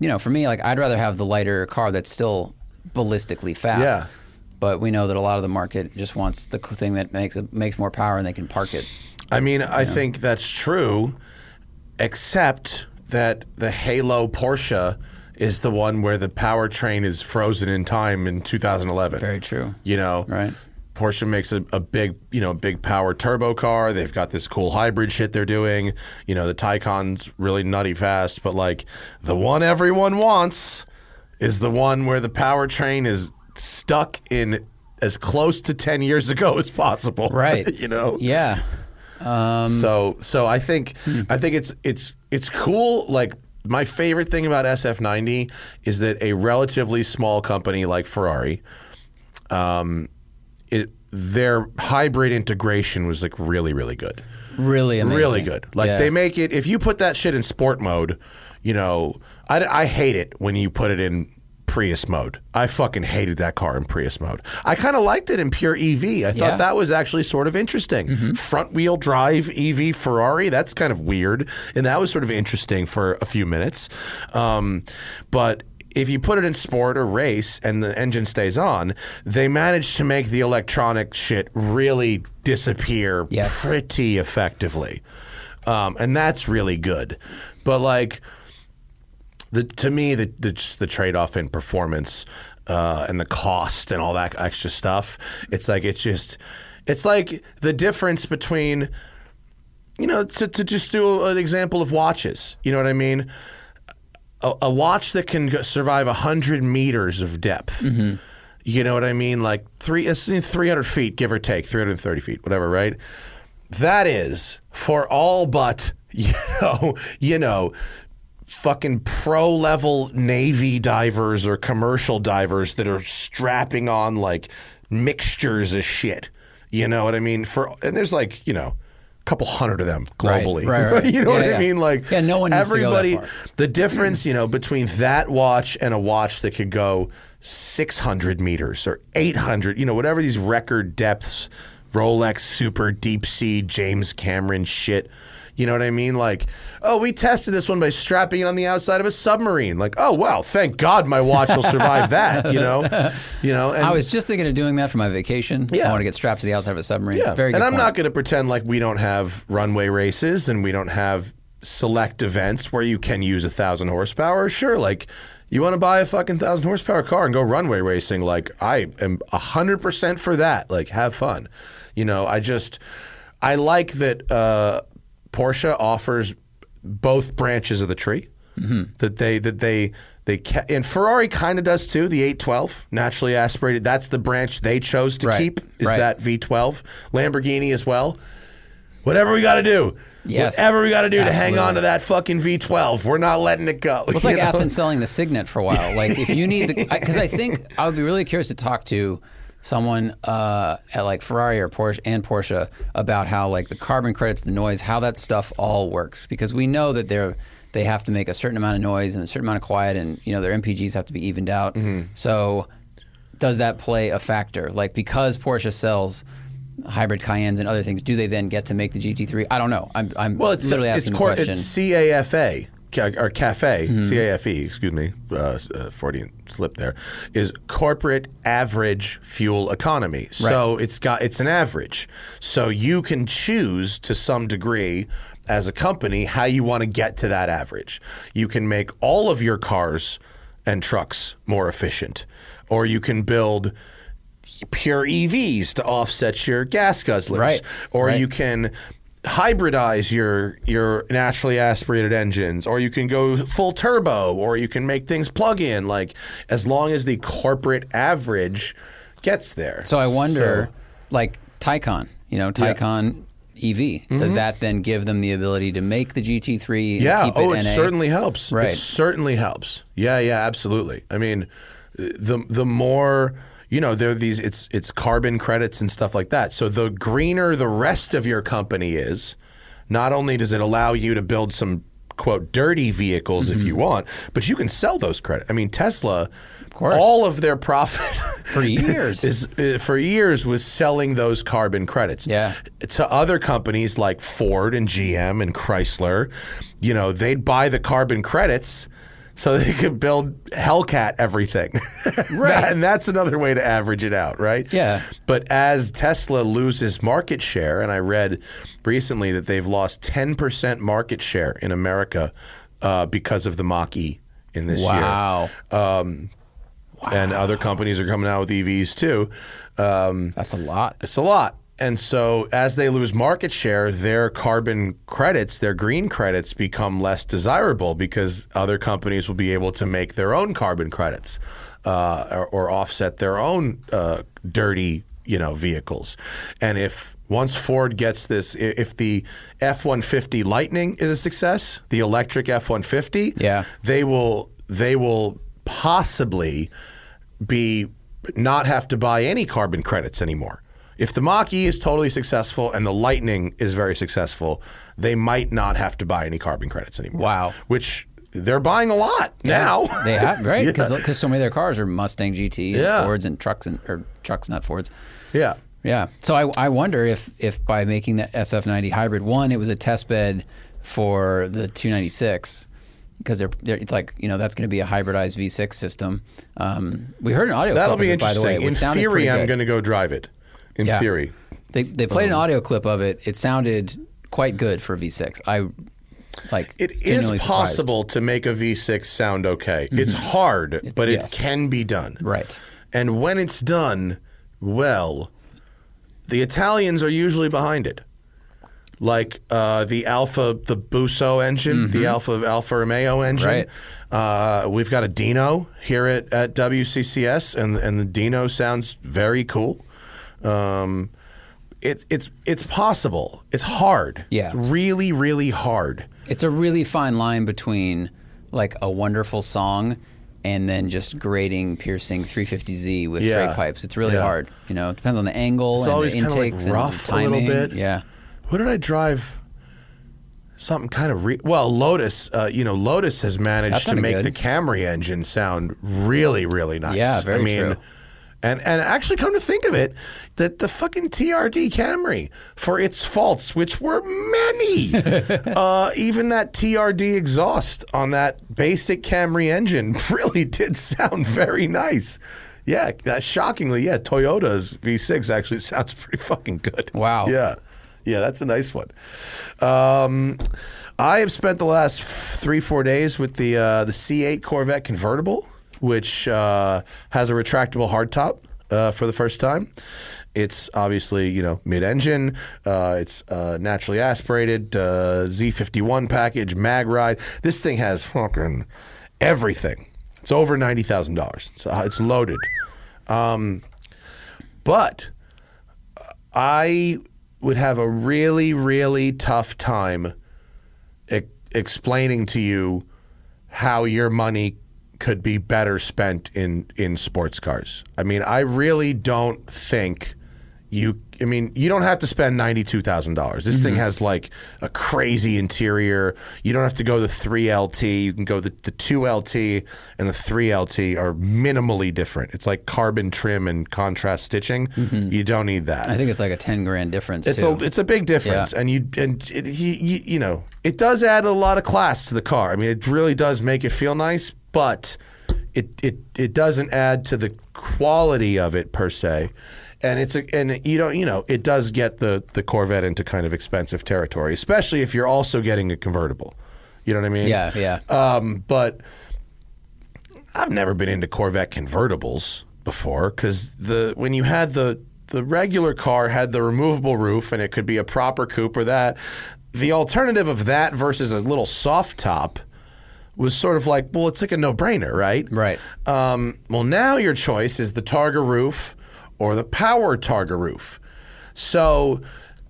you know, for me, like I'd rather have the lighter car that's still ballistically fast. Yeah. But we know that a lot of the market just wants the thing that makes makes more power and they can park it. I mean, I know? think that's true, except that the Halo Porsche is the one where the powertrain is frozen in time in two thousand eleven. Very true. You know. Right. Porsche makes a, a big, you know, big power turbo car. They've got this cool hybrid shit they're doing. You know, the Taycan's really nutty fast, but like the one everyone wants is the one where the powertrain is stuck in as close to ten years ago as possible. Right. You know? Yeah. Um, so, so I think, hmm. I think it's, it's, it's cool. Like my favorite thing about S F ninety is that a relatively small company like Ferrari, um, It, their hybrid integration was like really, really good. Really amazing. Really good. Like yeah. they make it, if you put that shit in sport mode, you know, I, I hate it when you put it in Prius mode. I fucking hated that car in Prius mode. I kind of liked it in pure E V. I yeah. thought that was actually sort of interesting. Mm-hmm. Front wheel drive E V Ferrari, that's kind of weird. And that was sort of interesting for a few minutes. Um, but if you put it in sport or race and the engine stays on, they manage to make the electronic shit really disappear yes. pretty effectively. Um, and that's really good. But like, the to me, the, the, just the trade-off in performance uh, and the cost and all that extra stuff, it's like it's just, it's like the difference between, you know, to, to just do an example of watches, you know what I mean? A, a watch that can survive one hundred meters of depth. Mm-hmm. You know what I mean? Like three, three hundred feet, give or take, three hundred thirty feet, whatever, right? That is for all but, you know, you know, fucking pro-level Navy divers or commercial divers that are strapping on like mixtures of shit. You know what I mean? For and there's like, you know, couple hundred of them globally. Right, right, right. You know yeah, what yeah. I mean? Like, yeah, no one needs everybody, to go that far. The difference, you know, between that watch and a watch that could go six hundred meters or eight hundred, you know, whatever these record depths, Rolex, super deep sea, James Cameron shit. You know what I mean? Like, oh, we tested this one by strapping it on the outside of a submarine. Like, oh, wow, thank God my watch will survive that, you know? You know. And I was just thinking of doing that for my vacation. Yeah. I want to get strapped to the outside of a submarine. Yeah. Very good And I'm point. Not going to pretend like we don't have runway races and we don't have select events where you can use one thousand horsepower. Sure, like, you want to buy a fucking one thousand horsepower car and go runway racing. Like, I am one hundred percent for that. Like, have fun. You know, I just, I like that... Uh, Porsche offers both branches of the tree mm-hmm. that they that they they ca- and Ferrari kind of does too. The eight twelve naturally aspirated, that's the branch they chose to right. keep is right. that V twelve. Lamborghini as well. Whatever we got to do, yes. whatever we got to do Absolutely. To hang on to that fucking V twelve, we're not letting it go. Well, it's like know? Aston selling the Signet for a while. Like if you need the, because I, I think I would be really curious to talk to someone uh, at like Ferrari or Porsche and Porsche about how like the carbon credits, the noise, how that stuff all works, because we know that they're they have to make a certain amount of noise and a certain amount of quiet, and you know their M P Gs have to be evened out. Mm-hmm. So does that play a factor? Like because Porsche sells hybrid Cayennes and other things, do they then get to make the G T three? I don't know. I'm I'm well, it's, literally it's, asking it's the cor- question. It's C A F A. Or CAFE, mm-hmm. C A F E, excuse me, uh, uh, Freudian slip there, is corporate average fuel economy. Right. So it's got it's an average. So you can choose to some degree as a company how you want to get to that average. You can make all of your cars and trucks more efficient, or you can build pure E Vs to offset your gas guzzlers, right. or right. you can hybridize your your naturally aspirated engines, or you can go full turbo, or you can make things plug in, like as long as the corporate average gets there. So I wonder, so, like Taycan, you know, Taycan yeah. E V, mm-hmm. does that then give them the ability to make the G T three? Yeah, and keep oh, it, it certainly helps. Right. It certainly helps. Yeah, yeah, absolutely. I mean, the the more... You know, there are these, it's it's carbon credits and stuff like that. So the greener the rest of your company is, not only does it allow you to build some, quote, dirty vehicles mm-hmm. if you want, but you can sell those credits. I mean, Tesla, of course. All of their profit for years is uh, for years was selling those carbon credits. Yeah. To other companies like Ford and G M and Chrysler, you know, they'd buy the carbon credits so they could build Hellcat everything. Right. that, and that's another way to average it out, right? Yeah. But as Tesla loses market share, and I read recently that they've lost ten percent market share in America uh, because of the Mach-E in this wow. year. Um, wow. And other companies are coming out with E Vs too. Um, that's a lot. It's a lot. And so as they lose market share, their carbon credits, their green credits become less desirable because other companies will be able to make their own carbon credits uh, or, or offset their own uh, dirty, you know, vehicles. And if once Ford gets this, if the F one fifty Lightning is a success, the electric F one fifty, yeah. they will they will possibly be not have to buy any carbon credits anymore. If the Mach-E is totally successful and the Lightning is very successful, they might not have to buy any carbon credits anymore. Wow. Which they're buying a lot yeah, now. They have, right? Because yeah. so many of their cars are Mustang G T and yeah. Fords and trucks, and or trucks, not Fords. Yeah. Yeah. So I, I wonder if, if by making the S F ninety hybrid, one, it was a test bed for the two ninety-six. Because they're, they're, it's like, you know, that's going to be a hybridized V six system. Um, we heard an audio That'll clip of it, by the way. That'll be interesting. In theory, I'm going to go drive it. In yeah. theory. They they played um, an audio clip of it. It sounded quite good for a V six. I like it is possible surprised. To make a V six sound okay. Mm-hmm. It's hard, it, but yes. it can be done. Right. And when it's done well, the Italians are usually behind it. Like uh, the Alfa, the Busso engine, mm-hmm. the Alfa Alfa Romeo engine. Right. Uh, we've got a Dino here at, at W C C S, and and the Dino sounds very cool. Um, it, it's it's possible. It's hard. Yeah. Really, really hard. It's a really fine line between like a wonderful song and then just grating, piercing three fifty Z with yeah. straight pipes. It's really yeah. hard. You know, it depends on the angle it's and the intakes like rough and the timing. A little bit. Yeah. What did I drive? Something kind of re- well, Lotus. Uh, you know, Lotus has managed That's to make good. the Camry engine sound really, really nice. Yeah, very I mean, true. And and actually, come to think of it, that the fucking T R D Camry, for its faults, which were many, uh, even that T R D exhaust on that basic Camry engine really did sound very nice. Yeah, that, shockingly, yeah, Toyota's V six actually sounds pretty fucking good. Wow. Yeah. Yeah, that's a nice one. Um, I have spent the last three, four days with the uh, the C eight Corvette convertible, which uh, has a retractable hardtop uh, for the first time. It's obviously, you know, mid-engine. Uh, it's uh, naturally aspirated, uh, Z fifty-one package, Mag Ride. This thing has fucking everything. It's over ninety thousand dollars. It's, uh, it's loaded. Um, but I... would have a really, really tough time e- explaining to you how your money could be better spent in, in sports cars. I mean, I really don't think you, I mean, you don't have to spend ninety-two thousand dollars. This mm-hmm. thing has like a crazy interior. You don't have to go the three L T. You can go the, the two L T and the three L T are minimally different. It's like carbon trim and contrast stitching. Mm-hmm. You don't need that. I think it's like a ten grand difference. It's too. a it's a big difference, yeah. and you and it, you, you you know it does add a lot of class to the car. I mean, it really does make it feel nice, but it it it doesn't add to the quality of it per se. And it's a, and you don't, you know, it does get the, the Corvette into kind of expensive territory, especially if you're also getting a convertible. You know what I mean? Yeah, yeah. Um, but I've never been into Corvette convertibles before because the when you had the the regular car had the removable roof and it could be a proper coupe or that. The alternative of that versus a little soft top was sort of like, well, it's like a no-brainer, right? Right. Um, well, now your choice is the Targa roof or the power Targa roof. So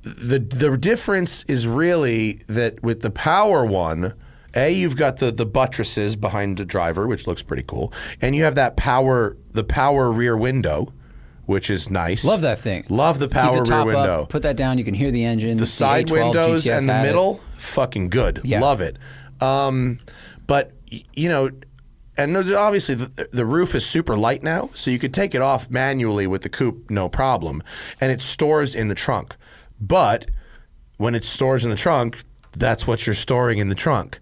the the difference is really that with the power one, A, you've got the, the buttresses behind the driver, which looks pretty cool. And you have that power, the power rear window, which is nice. Love that thing. Love the power the rear window. Up, put that down, you can hear the engine. The, the side windows G T S and the middle, it. fucking good. Yeah. Love it. Um, but, you know, and obviously, the, the roof is super light now, so you could take it off manually with the coupe, no problem. And it stores in the trunk. But when it stores in the trunk, that's what you're storing in the trunk.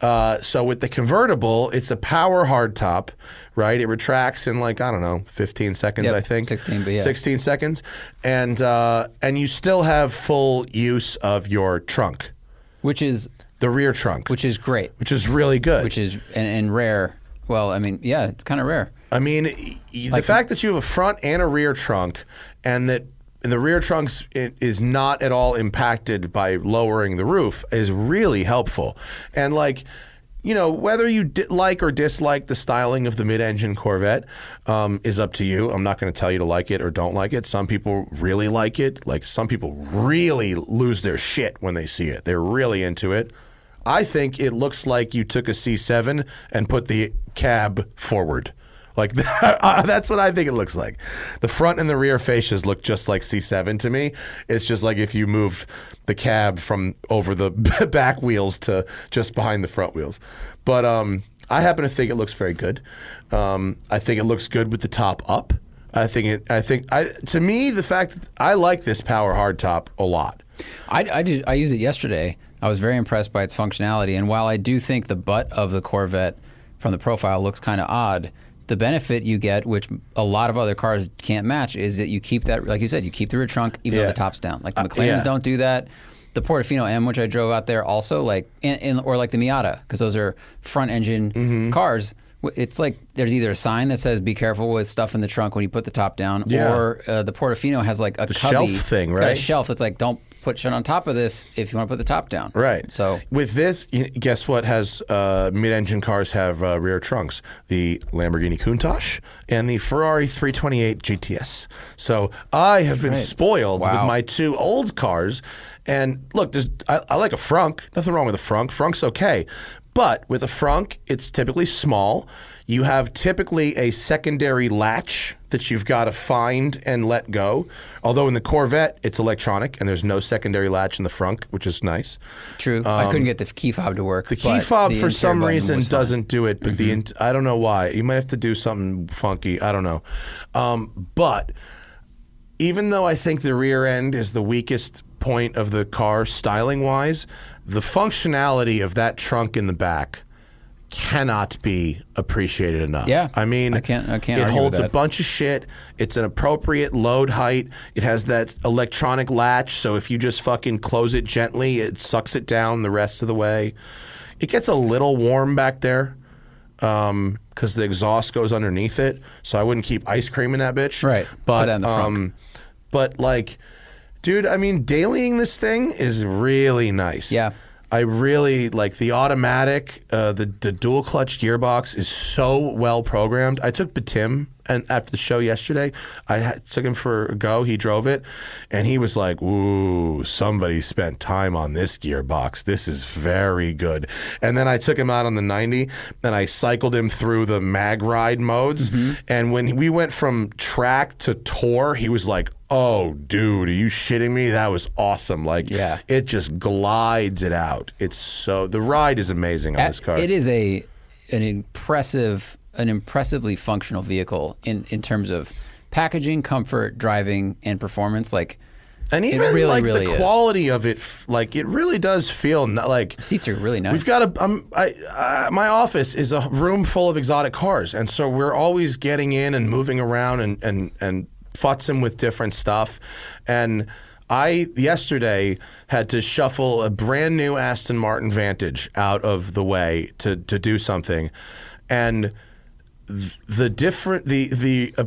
Uh, so with the convertible, it's a power hardtop, right? It retracts in like, I don't know, fifteen seconds, yep, I think. sixteen, but yeah. sixteen seconds. And, uh, and you still have full use of your trunk. Which is? The rear trunk. Which is great. Which is really good. Which is, and, and rare. Well, I mean, yeah, it's kind of rare. I mean, the like fact that you have a front and a rear trunk and that and the rear trunk is not at all impacted by lowering the roof is really helpful. And like, you know, whether you di- like or dislike the styling of the mid-engine Corvette um, is up to you. I'm not going to tell you to like it or don't like it. Some people really like it. Like some people really lose their shit when they see it. They're really into it. I think it looks like you took a C seven and put the cab forward. Like that, uh, that's what I think it looks like. The front and the rear fascias look just like C seven to me. It's just like if you moved the cab from over the back wheels to just behind the front wheels. But um, I happen to think it looks very good. Um, I think it looks good with the top up. I think it. I think. I to me, the fact that I like this power hardtop a lot. I I did. I used it yesterday. I was very impressed by its functionality, and while I do think the butt of the Corvette from the profile looks kind of odd, the benefit you get, which a lot of other cars can't match, is that you keep that, like you said, you keep the rear trunk even yeah. though the top's down. Like the McLarens uh, yeah. don't do that. The Portofino M, which I drove out there also, like, in, in, or like the Miata, because those are front engine mm-hmm. cars. It's like there's either a sign that says be careful with stuff in the trunk when you put the top down, yeah. or uh, the Portofino has like a the cubby. shelf thing, right? It's got a shelf that's like, don't put shit on top of this if you want to put the top down. Right. So with this, guess what has uh, mid-engine cars have uh, rear trunks? The Lamborghini Countach and the Ferrari three twenty-eight G T S. So I have been right. spoiled wow. with my two old cars. And look, there's I, I like a Frunk. Nothing wrong with a Frunk. Frunk's okay. But with a Frunk, it's typically small. You have typically a secondary latch that you've got to find and let go. Although in the Corvette, it's electronic, and there's no secondary latch in the front, which is nice. True. Um, I couldn't get the key fob to work. The key fob, the for some reason, doesn't do it, but mm-hmm. the in- I don't know why. You might have to do something funky. I don't know. Um, but even though I think the rear end is the weakest point of the car styling-wise, the functionality of that trunk in the back cannot be appreciated enough. Yeah, I mean, I can't, I can't it argue holds with that. A bunch of shit. It's an appropriate load height. It has that electronic latch, so if you just fucking close it gently, it sucks it down the rest of the way. It gets a little warm back there because um, the exhaust goes underneath it, so I wouldn't keep ice cream in that bitch. Right, but um, but like, dude, I mean, dailying this thing is really nice. Yeah. I really like the automatic, uh, the, the dual clutch gearbox is so well programmed. I took Batim and after the show yesterday, I had, took him for a go. He drove it and he was like, ooh, somebody spent time on this gearbox. This is very good. And then I took him out on the ninety and I cycled him through the Mag Ride modes. Mm-hmm. And when we went from track to tour, he was like, oh, dude, are you shitting me? That was awesome. Like, yeah. It just glides it out. It's so, the ride is amazing on At, this car. It is a an impressive, an impressively functional vehicle in, in terms of packaging, comfort, driving, and performance. Like, and even really, like really the is. Quality of it, like it really does feel not, like seats are really nice. We've got a, um, I, uh, my office is a room full of exotic cars, and so we're always getting in and moving around and and and. Futz him with different stuff, and I yesterday had to shuffle a brand new Aston Martin Vantage out of the way to to do something, and the different the the uh,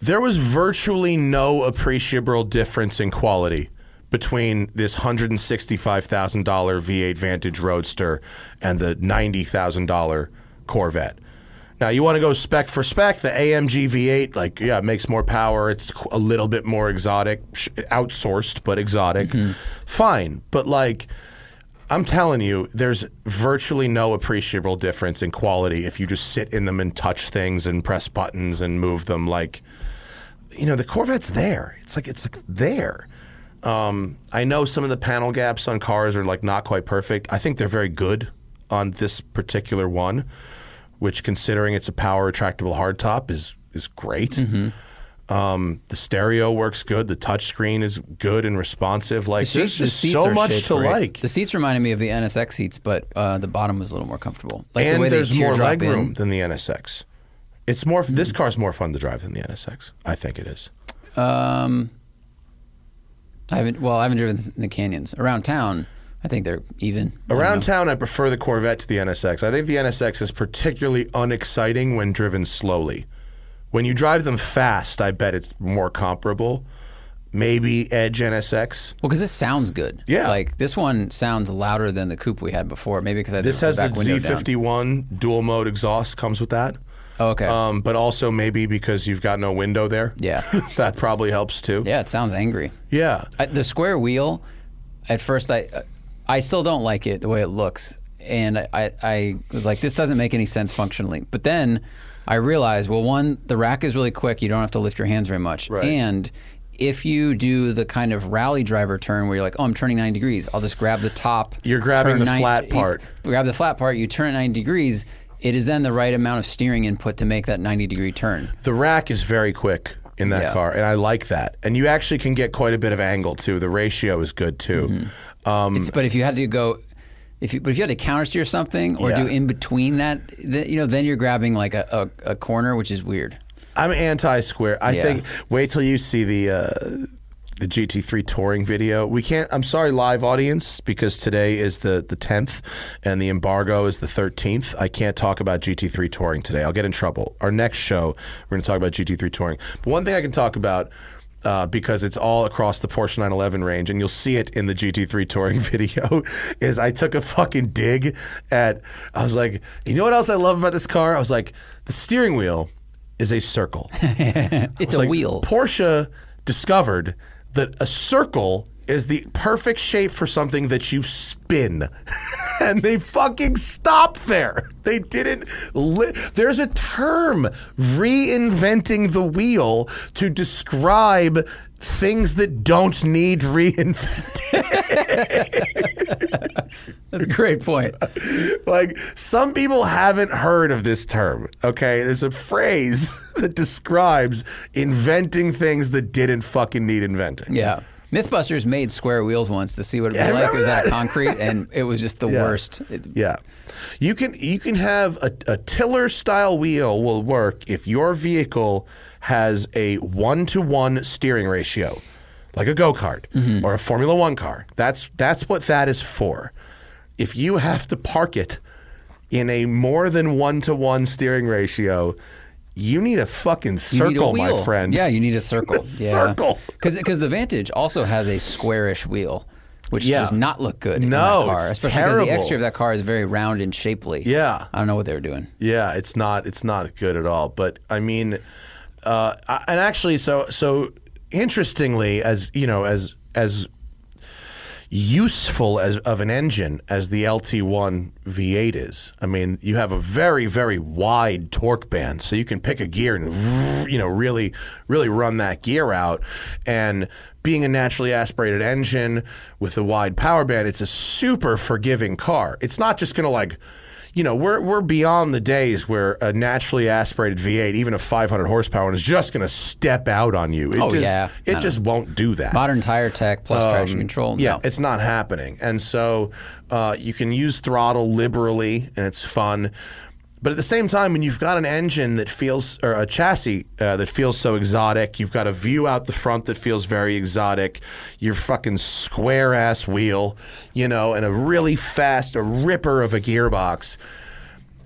there was virtually no appreciable difference in quality between this one hundred sixty-five thousand dollars V eight Vantage Roadster and the ninety thousand dollars Corvette. Now, you want to go spec for spec, the A M G V eight, like, yeah, it makes more power. It's a little bit more exotic, outsourced, but exotic. Mm-hmm. Fine. But, like, I'm telling you, there's virtually no appreciable difference in quality if you just sit in them and touch things and press buttons and move them. Like, you know, the Corvette's there. It's like, it's like there. Um, I know some of the panel gaps on cars are, like, not quite perfect. I think they're very good on this particular one, which, considering it's a power retractable hardtop, is is great. Mm-hmm. Um, the stereo works good. The touchscreen is good and responsive. Like, the there's just the so much to great. Like. The seats reminded me of the N S X seats, but uh, the bottom was a little more comfortable. Like, and the way there's more leg room in. Than the N S X. It's more. Mm-hmm. This car's more fun to drive than the N S X. I think it is. Um, I haven't. Well, I haven't driven this in the canyons around town. I think they're even. Around town, I prefer the Corvette to the N S X. I think the N S X is particularly unexciting when driven slowly. When you drive them fast, I bet it's more comparable. Maybe Edge N S X. Well, because this sounds good. Yeah. Like, this one sounds louder than the coupe we had before. Maybe because I had the back window down. This has the Z fifty-one dual mode exhaust comes with that. Oh, okay. Um, but also maybe because you've got no window there. Yeah. That probably helps too. Yeah, it sounds angry. Yeah. I, the square wheel, at first I... Uh, I still don't like it, the way it looks. And I, I, I was like, this doesn't make any sense functionally. But then I realized, well, one, the rack is really quick. You don't have to lift your hands very much. Right. And if you do the kind of rally driver turn where you're like, oh, I'm turning ninety degrees. I'll just grab the top. You're grabbing the ninety, flat part. You grab the flat part. You turn it ninety degrees. It is then the right amount of steering input to make that ninety-degree turn. The rack is very quick in that yeah. car, and I like that. And you actually can get quite a bit of angle, too. The ratio is good, too. Mm-hmm. Um, it's, but if you had to go, if you but if you had to countersteer something or yeah. do in between that, the, you know, then you're grabbing like a, a, a corner, which is weird. I'm anti-square. I yeah. think. Wait till you see the uh, the G T three touring video. We can't. I'm sorry, live audience, because today is the the tenth, and the embargo is the thirteenth. I can't talk about G T three touring today. I'll get in trouble. Our next show, we're going to talk about G T three touring. But one thing I can talk about. Uh, because it's all across the Porsche nine eleven range, and you'll see it in the G T three touring video, is I took a fucking dig at, I was like, you know what else I love about this car? I was like, the steering wheel is a circle. It's a like, wheel. Porsche discovered that a circle is the perfect shape for something that you spin. And they fucking stopped there. They didn't li- There's a term, reinventing the wheel, to describe things that don't need reinventing. That's a great point. Like, some people haven't heard of this term, okay? There's a phrase that describes inventing things that didn't fucking need inventing. Yeah. Mythbusters made square wheels once to see what it was yeah, like. It was out of concrete, and it was just the yeah. worst. It, yeah. You can you can have a, a tiller-style wheel will work if your vehicle has a one-to-one steering ratio, like a go-kart mm-hmm. or a Formula One car. That's that's what that is for. If you have to park it in a more than one-to-one steering ratio, you need a fucking circle, my friend. Yeah, you need a circle. a circle. Because yeah. the Vantage also has a squarish wheel, which yeah. does not look good no, in that car. It's especially terrible. Because the exterior of that car is very round and shapely. Yeah. I don't know what they were doing. Yeah, it's not it's not good at all. But, I mean, uh, and actually, so so interestingly, as, you know, as as useful as of an engine as the L T one V eight is. I mean, you have a very, very wide torque band, so you can pick a gear and, you know, really, really run that gear out. And being a naturally aspirated engine with a wide power band, it's a super forgiving car. It's not just going to, like, you know, we're we're beyond the days where a naturally aspirated V eight, even a five hundred horsepower one, is just going to step out on you. It oh, just, yeah. It just know. won't do that. Modern tire tech plus um, traction control. Yeah, no. It's not happening. And so uh, you can use throttle liberally, and it's fun. But at the same time, when you've got an engine that feels, or a chassis uh, that feels so exotic, you've got a view out the front that feels very exotic, your fucking square-ass wheel, you know, and a really fast, a ripper of a gearbox,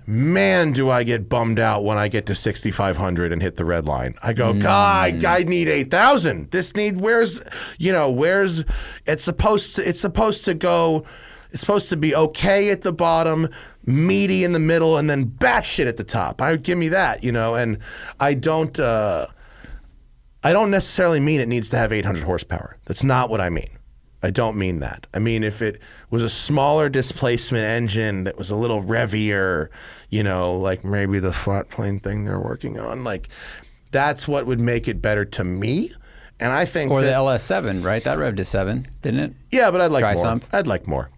man, do I get bummed out when I get to sixty-five hundred and hit the red line. I go, mm. God, I need eight thousand. This need, where's, you know, where's, it's supposed to, it's supposed to go, it's supposed to be okay at the bottom, meaty in the middle, and then batshit at the top. I give me that, you know. And I don't, uh, I don't necessarily mean it needs to have eight hundred horsepower. That's not what I mean. I don't mean that. I mean, if it was a smaller displacement engine that was a little revvier, you know, like maybe the flat plane thing they're working on, like that's what would make it better to me. And I think or that, the L S seven, right? That revved to seven, didn't it? Yeah, but I'd like Dry more. Sump. I'd like more.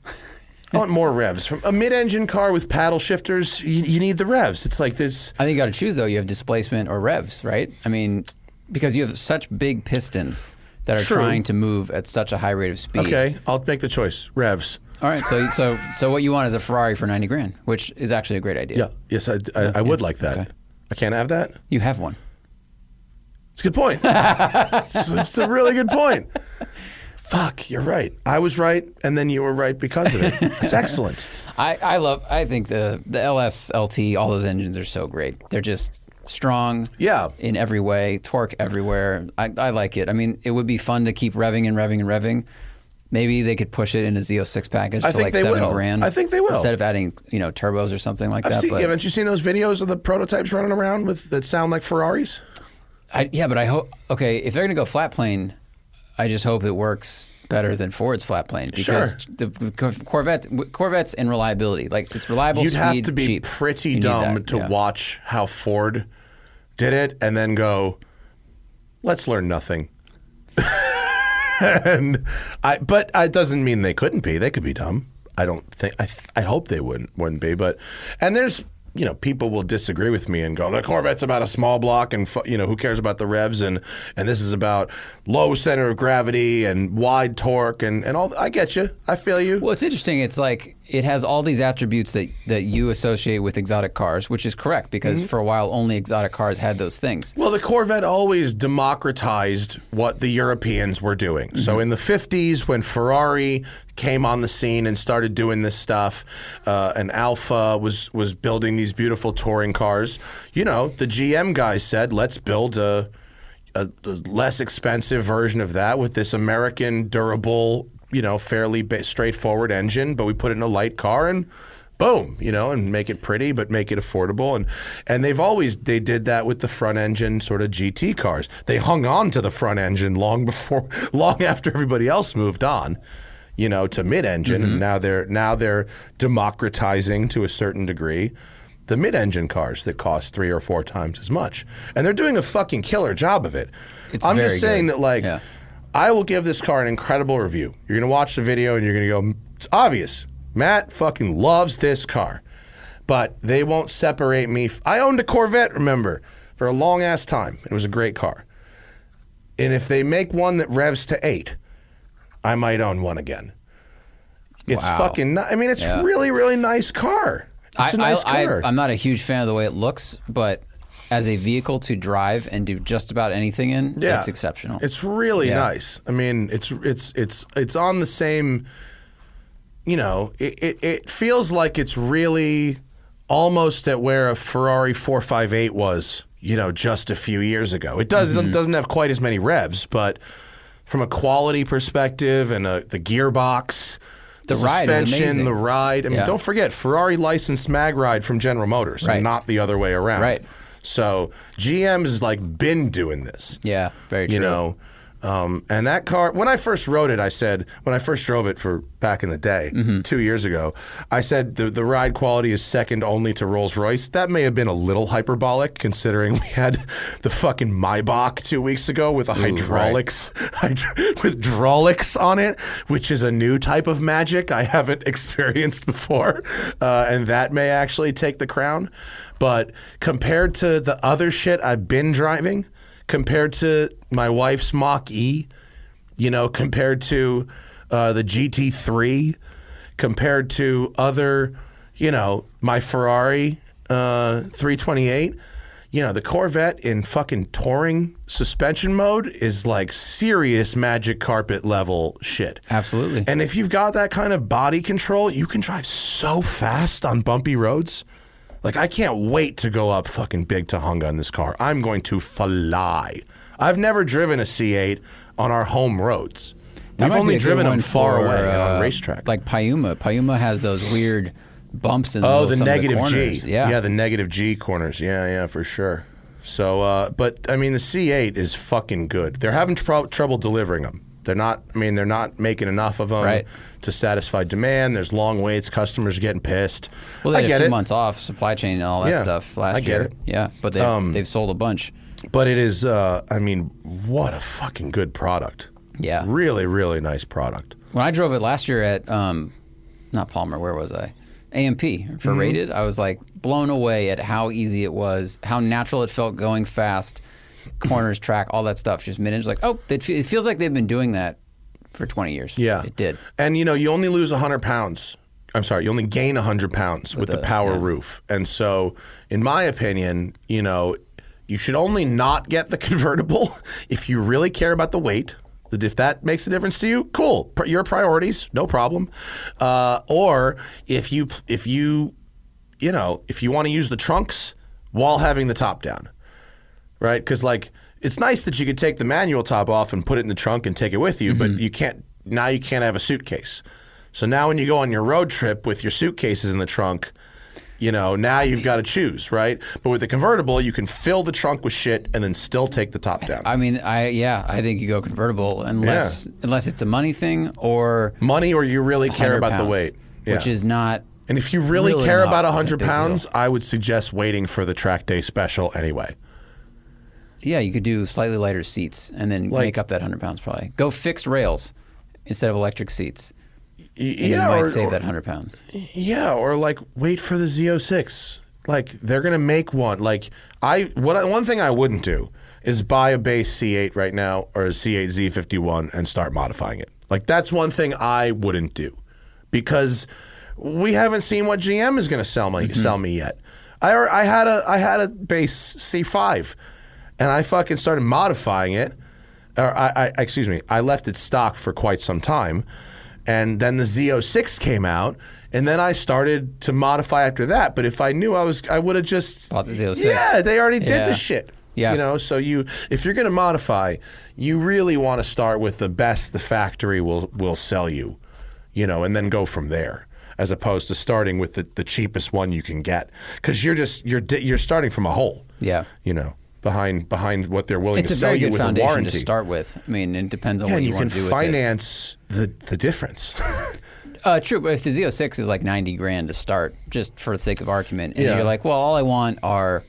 I want more revs. From a mid-engine car with paddle shifters, you, you need the revs. It's like this. I think you got to choose, though. You have displacement or revs, right? I mean, because you have such big pistons that are True. trying to move at such a high rate of speed. Okay, I'll make the choice. Revs. All right, so so so what you want is a Ferrari for ninety grand, which is actually a great idea. Yeah. Yes, I, I, I would yeah. like that. Okay. I can't have that? You have one. It's a good point. it's, it's a really good point. Fuck, you're right. I was right, and then you were right because of it. It's excellent. I, I love, I think the, the L S, L T, all those engines are so great. They're just strong yeah. in every way, torque everywhere. I, I like it. I mean, it would be fun to keep revving and revving and revving. Maybe they could push it in a Z oh six package I to like seven will. grand. I think they will. Instead of adding, you know, turbos or something like I've that. Seen, but, haven't you seen those videos of the prototypes running around with that sound like Ferraris? I, yeah, but I hope, okay, if they're going to go flat plane, I just hope it works better than Ford's flat plane. Because sure. the Corvette, Corvette's in reliability. Like, it's reliable, You'd speed, You'd have to be cheap. pretty you dumb to yeah. watch how Ford did it and then go, let's learn nothing. and I, But it doesn't mean they couldn't be. They could be dumb. I don't think, I, I hope they wouldn't, wouldn't be. But, and there's, you know, people will disagree with me and go, the Corvette's about a small block and, you know, who cares about the revs and, and this is about low center of gravity and wide torque and, and all. I get you. I feel you. Well, it's interesting. It's like it has all these attributes that, that you associate with exotic cars, which is correct because mm-hmm. for a while only exotic cars had those things. Well, the Corvette always democratized what the Europeans were doing. Mm-hmm. So in the fifties when Ferrari came on the scene and started doing this stuff, uh, and Alfa was, was building these beautiful touring cars, you know, the G M guys said, let's build a, a, a less expensive version of that with this American durable, you know, fairly ba- straightforward engine, but we put it in a light car and boom, you know, and make it pretty, but make it affordable. And and they've always, they did that with the front engine sort of G T cars. They hung on to the front engine long before, long after everybody else moved on, you know, to mid-engine. Mm-hmm. And now they're, now they're democratizing to a certain degree the mid-engine cars that cost three or four times as much. And they're doing a fucking killer job of it. It's I'm just saying good. that, like, yeah. I will give this car an incredible review. You're going to watch the video and you're going to go, it's obvious. Matt fucking loves this car. But they won't separate me. F- I owned a Corvette, remember, for a long-ass time. It was a great car. And if they make one that revs to eight, I might own one again. It's wow. fucking ni- I mean, it's yeah. really, really nice car. It's I, a nice I, car. I, I'm not a huge fan of the way it looks, but as a vehicle to drive and do just about anything in, yeah. it's exceptional. It's really yeah. nice. I mean, it's it's it's it's on the same... You know, it, it, it feels like it's really almost at where a Ferrari four fifty-eight was, you know, just a few years ago. It does, mm-hmm. doesn't have quite as many revs, but from a quality perspective and a, the gearbox, the, the ride suspension, the ride. I mean, yeah. don't forget, Ferrari licensed Mag Ride from General Motors, right. and not the other way around. Right. So G M has, like, been doing this. Yeah, very true. You know. Um, and that car, when I first rode it, I said, when I first drove it for back in the day, mm-hmm. two years ago, I said the, the ride quality is second only to Rolls-Royce. That may have been a little hyperbolic, considering we had the fucking Maybach two weeks ago with a Ooh, hydraulics, right. hyd- with hydraulics on it, which is a new type of magic I haven't experienced before. Uh, and that may actually take the crown. But compared to the other shit I've been driving, compared to my wife's Mach-E, you know, compared to uh, the G T three, compared to other, you know, my Ferrari uh, three twenty-eight, you know, the Corvette in fucking touring suspension mode is like serious magic carpet level shit. Absolutely. And if you've got that kind of body control, you can drive so fast on bumpy roads. Like, I can't wait to go up fucking big Tahunga on this car. I'm going to fly. I've never driven a C eight on our home roads. We've only driven them far for, away uh, on racetrack. Like Payuma. Payuma has those weird bumps in the Oh, the negative G. Yeah. yeah, the negative G corners. Yeah, yeah, for sure. So, uh, but, I mean, the C eight is fucking good. They're having tr- trouble delivering them. They're not, I mean, they're not making enough of them right. to satisfy demand. There's long waits. Customers are getting pissed. Well, they had I get a few it. months off, supply chain and all that yeah, stuff last I get year. It. Yeah, but they've, um, they've sold a bunch. But it is, uh, I mean, what a fucking good product. Yeah. Really, really nice product. When I drove it last year at, um, not Palmer, where was I? A M P for mm-hmm. Rated, I was like blown away at how easy it was, how natural it felt going fast. Corners, track, all that stuff, just mid-inch. Like, oh, it, fe- it feels like they've been doing that for twenty years. Yeah. It did. And, you know, you only lose one hundred pounds. I'm sorry, you only gain one hundred pounds with, with the, the power yeah. roof. And so, in my opinion, you know, you should only not get the convertible if you really care about the weight. If that makes a difference to you, cool. Your priorities, no problem. Uh, or if you, if you, you know, if you want to use the trunks while having the top down. Right, because like it's nice that you could take the manual top off and put it in the trunk and take it with you, mm-hmm. but you can't now. You can't have a suitcase. So now when you go on your road trip with your suitcases in the trunk, you know now you've got to choose, right? But with the convertible, you can fill the trunk with shit and then still take the top down. I mean, I yeah, I think you go convertible unless yeah. unless it's a money thing or money or you really care about pounds, the weight, yeah. which is not. And if you really, really care about one hundred pounds, I would suggest waiting for the track day special anyway. Yeah, you could do slightly lighter seats and then like, make up that one hundred pounds probably. Go fixed rails instead of electric seats. And yeah, you might or, save or, that one hundred pounds. Yeah, or like wait for the Z oh six. Like they're going to make one. Like I, what I, one thing I wouldn't do is buy a base C eight right now or a C eight Z fifty-one and start modifying it. Like that's one thing I wouldn't do because we haven't seen what G M is going to sell me mm-hmm. sell me yet. I I had a I had a base C five. And I fucking started modifying it, or I, I, excuse me, I left it stock for quite some time, and then the Z oh six came out, and then I started to modify after that. But if I knew I was, I would have just bought the Z oh six. Yeah, they already did yeah. the shit. Yeah, you know. So you, if you're gonna modify, you really want to start with the best the factory will will sell you, you know, and then go from there. as opposed to starting with the, the cheapest one you can get, because you're just you're you're starting from a hole. Yeah, you know, behind behind what they're willing it's to sell you with a warranty. It's a very good foundation to start with. I mean, it depends on yeah, what you, you want to do with it. You can finance the the difference. Uh, true, but if the Z oh six is like ninety grand to start, just for the sake of argument, and yeah. you're like, well, all I want are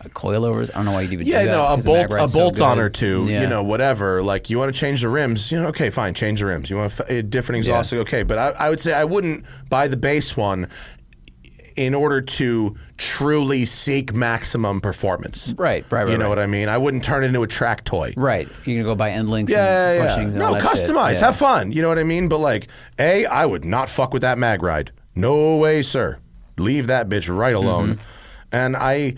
uh, coilovers. I don't know why you even yeah, do no, that. Yeah, no, a bolt, a so bolt on or two, yeah. you know, whatever. Like, you want to change the rims, you know, okay, fine, change the rims. You want a different exhaust, yeah. okay. But I, I would say I wouldn't buy the base one in order to truly seek maximum performance. Right, right, right. You know right. what I mean? I wouldn't turn it into a track toy. Right. You're going to go buy end links yeah, and yeah, bushings yeah. and no, all that shit. No, customize. Have fun. You know what I mean? But like, A, I would not fuck with that Mag Ride. No way, sir. Leave that bitch right alone. Mm-hmm. And I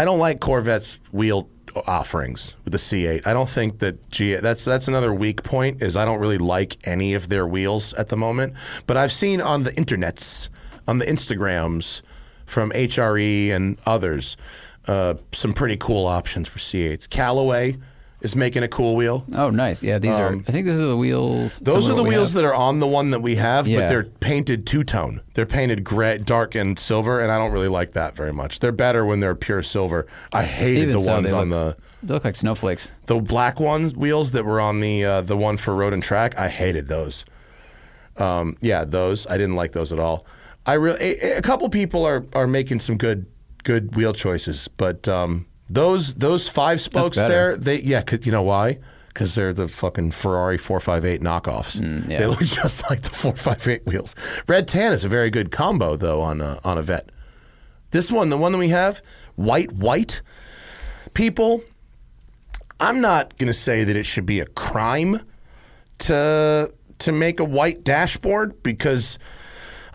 I don't like Corvette's wheel offerings with the C eight. I don't think that G that's that's another weak point, is I don't really like any of their wheels at the moment. But I've seen on the internets, on the Instagrams from H R E and others, uh, some pretty cool options for C eights. Callaway is making a cool wheel. Oh, nice. Yeah, these um, are, I think these are the wheels. Those are the wheels have. that are on the one that we have, yeah. but they're painted two-tone. They're painted gray, dark and silver, and I don't really like that very much. They're better when they're pure silver. I hated Even the so, ones on look, the... They look like snowflakes. The black ones, wheels that were on the uh, the one for road and track, I hated those. Um, yeah, those. I didn't like those at all. I really, a, a couple people are, are making some good good wheel choices, but um, those those five spokes there, they yeah, 'cause, you know why? Because they're the fucking Ferrari four fifty-eight knockoffs. Mm, yeah. They look just like the four fifty-eight wheels. Red tan is a very good combo though on a, on a Vette. This one, the one that we have, white white people. I'm not gonna say that it should be a crime to to make a white dashboard, because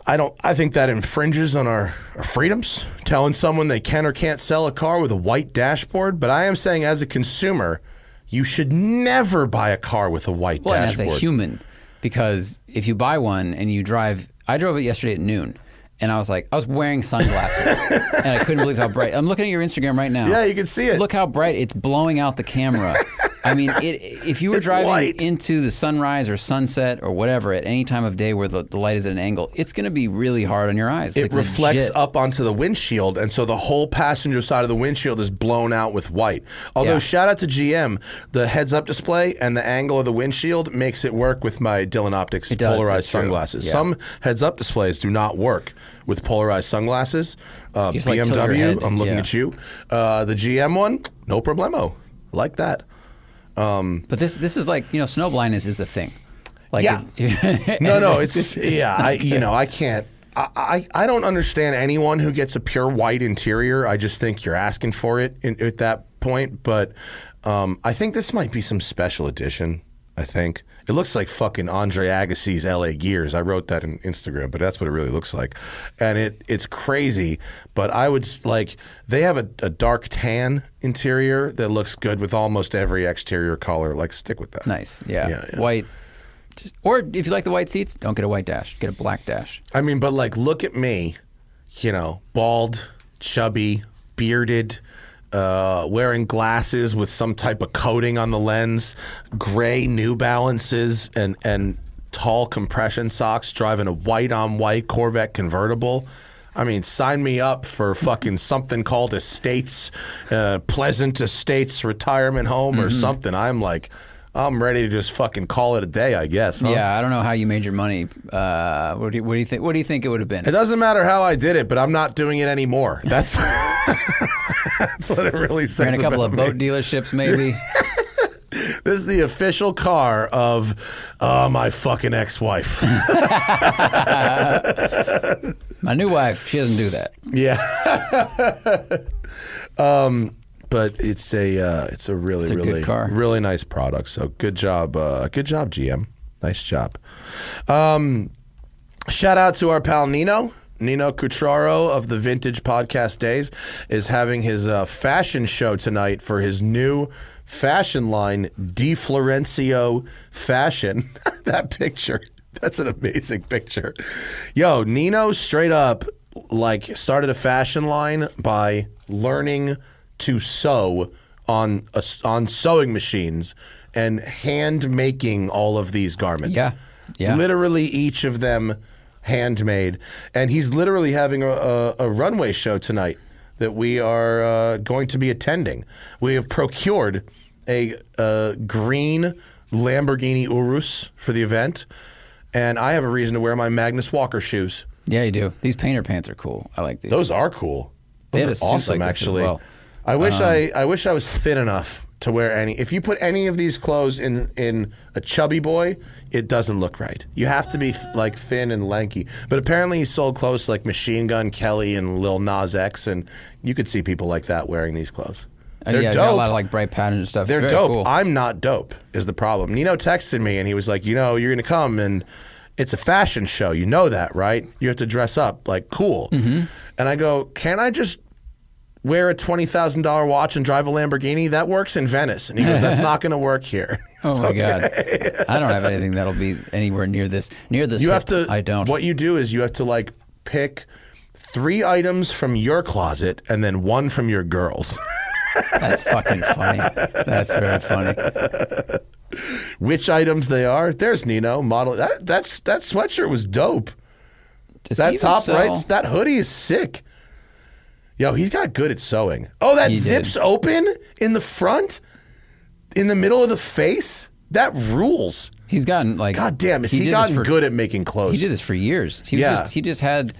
I don't. I think that infringes on our, our freedoms, telling someone they can or can't sell a car with a white dashboard. But I am saying, as a consumer, you should never buy a car with a white well, dashboard. Well, as a human, because if you buy one and you drive, I drove it yesterday at noon, and I was like, I was wearing sunglasses, and I couldn't believe how bright. I'm looking at your Instagram right now. Yeah, you can see it. Look how bright it's blowing out the camera. I mean, it, if you were it's driving white. into the sunrise or sunset or whatever at any time of day where the, the light is at an angle, it's going to be really hard on your eyes. It like reflects legit. up onto the windshield, and so the whole passenger side of the windshield is blown out with white. Although, yeah. shout out to G M, the heads-up display and the angle of the windshield makes it work with my Dillon Optics it does, polarized sunglasses. Yeah. Some heads-up displays do not work with polarized sunglasses. Uh, B M W, like I'm looking yeah. at you. Uh, the G M one, no problemo. Like that. Um, but this this is like, you know, snow blindness is a thing. Like yeah. If, no, no, it's, it's yeah. I you know I can't. I, I I don't understand anyone who gets a pure white interior. I just think you're asking for it in, at that point. But um, I think this might be some special edition. I think it looks like fucking Andre Agassi's L A Gears. I wrote that in Instagram, but that's what it really looks like, and it it's crazy. But I would like they have a, a dark tan interior that looks good with almost every exterior color. Like, stick with that. Nice, yeah, yeah, yeah. White. Just, or if you like the white seats, don't get a white dash. Get a black dash. I mean, but like, look at me, you know, bald, chubby, bearded. Uh, wearing glasses with some type of coating on the lens, gray New Balances, and, and tall compression socks, driving a white-on-white Corvette convertible. I mean, sign me up for fucking something called Estates, uh, Pleasant Estates Retirement Home or mm-hmm. something. I'm like, I'm ready to just fucking call it a day, I guess. Huh? Yeah, I don't know how you made your money. Uh, what do you, what do you think? What do you think it would have been? It doesn't matter how I did it, but I'm not doing it anymore. That's... That's what it really says. Ran a couple of boat dealerships, maybe. This is the official car of uh, my fucking ex-wife. My new wife, she doesn't do that. Yeah. um, but it's a uh, it's a really it's a really good car. Really nice product. So good job, uh, good job, G M. Nice job. Um, shout out to our pal Nino. Nino Cutraro of the Vintage Podcast Days is having his uh, fashion show tonight for his new fashion line, Di Florencio Fashion. That picture, that's an amazing picture. Yo, Nino straight up like started a fashion line by learning to sew on a, on sewing machines and hand making all of these garments. Yeah, yeah. Literally each of them handmade. And he's literally having a, a, a runway show tonight that we are uh, going to be attending. We have procured a, a green Lamborghini Urus for the event, and I have a reason to wear my Magnus Walker shoes. Yeah, you do. These painter pants are cool. I like these. Those are cool. Those are awesome, like actually. Well. I wish um, I, I wish I was thin enough to wear any. If you put any of these clothes in, in a chubby boy, it doesn't look right. You have to be like thin and lanky. But apparently he sold clothes like Machine Gun Kelly and Lil Nas X, and you could see people like that wearing these clothes. They're yeah, dope. Got a lot of like bright patterns and stuff. They're very dope. Cool. I'm not dope is the problem. Nino texted me and he was like, you know, you're gonna come and it's a fashion show. You know that, right? You have to dress up like cool. Mm-hmm. And I go, can I just wear a twenty thousand dollars watch and drive a Lamborghini? That works in Venice. And he goes, that's not going to work here. Oh my okay. God. I don't have anything that'll be anywhere near this. Near this, you have to, I don't. What you do is you have to like pick three items from your closet and then one from your girl's. That's fucking funny. That's very funny. Which items they are? There's Nino model. That that's that sweatshirt was dope. Does that top sell? Right? That hoodie is sick. Yo, he's got good at sewing. Oh, that he zips did. Open in the front, in the middle of the face. That rules. He's gotten like God damn, is he, he gotten for, good at making clothes? He did this for years. He yeah. was just he just had.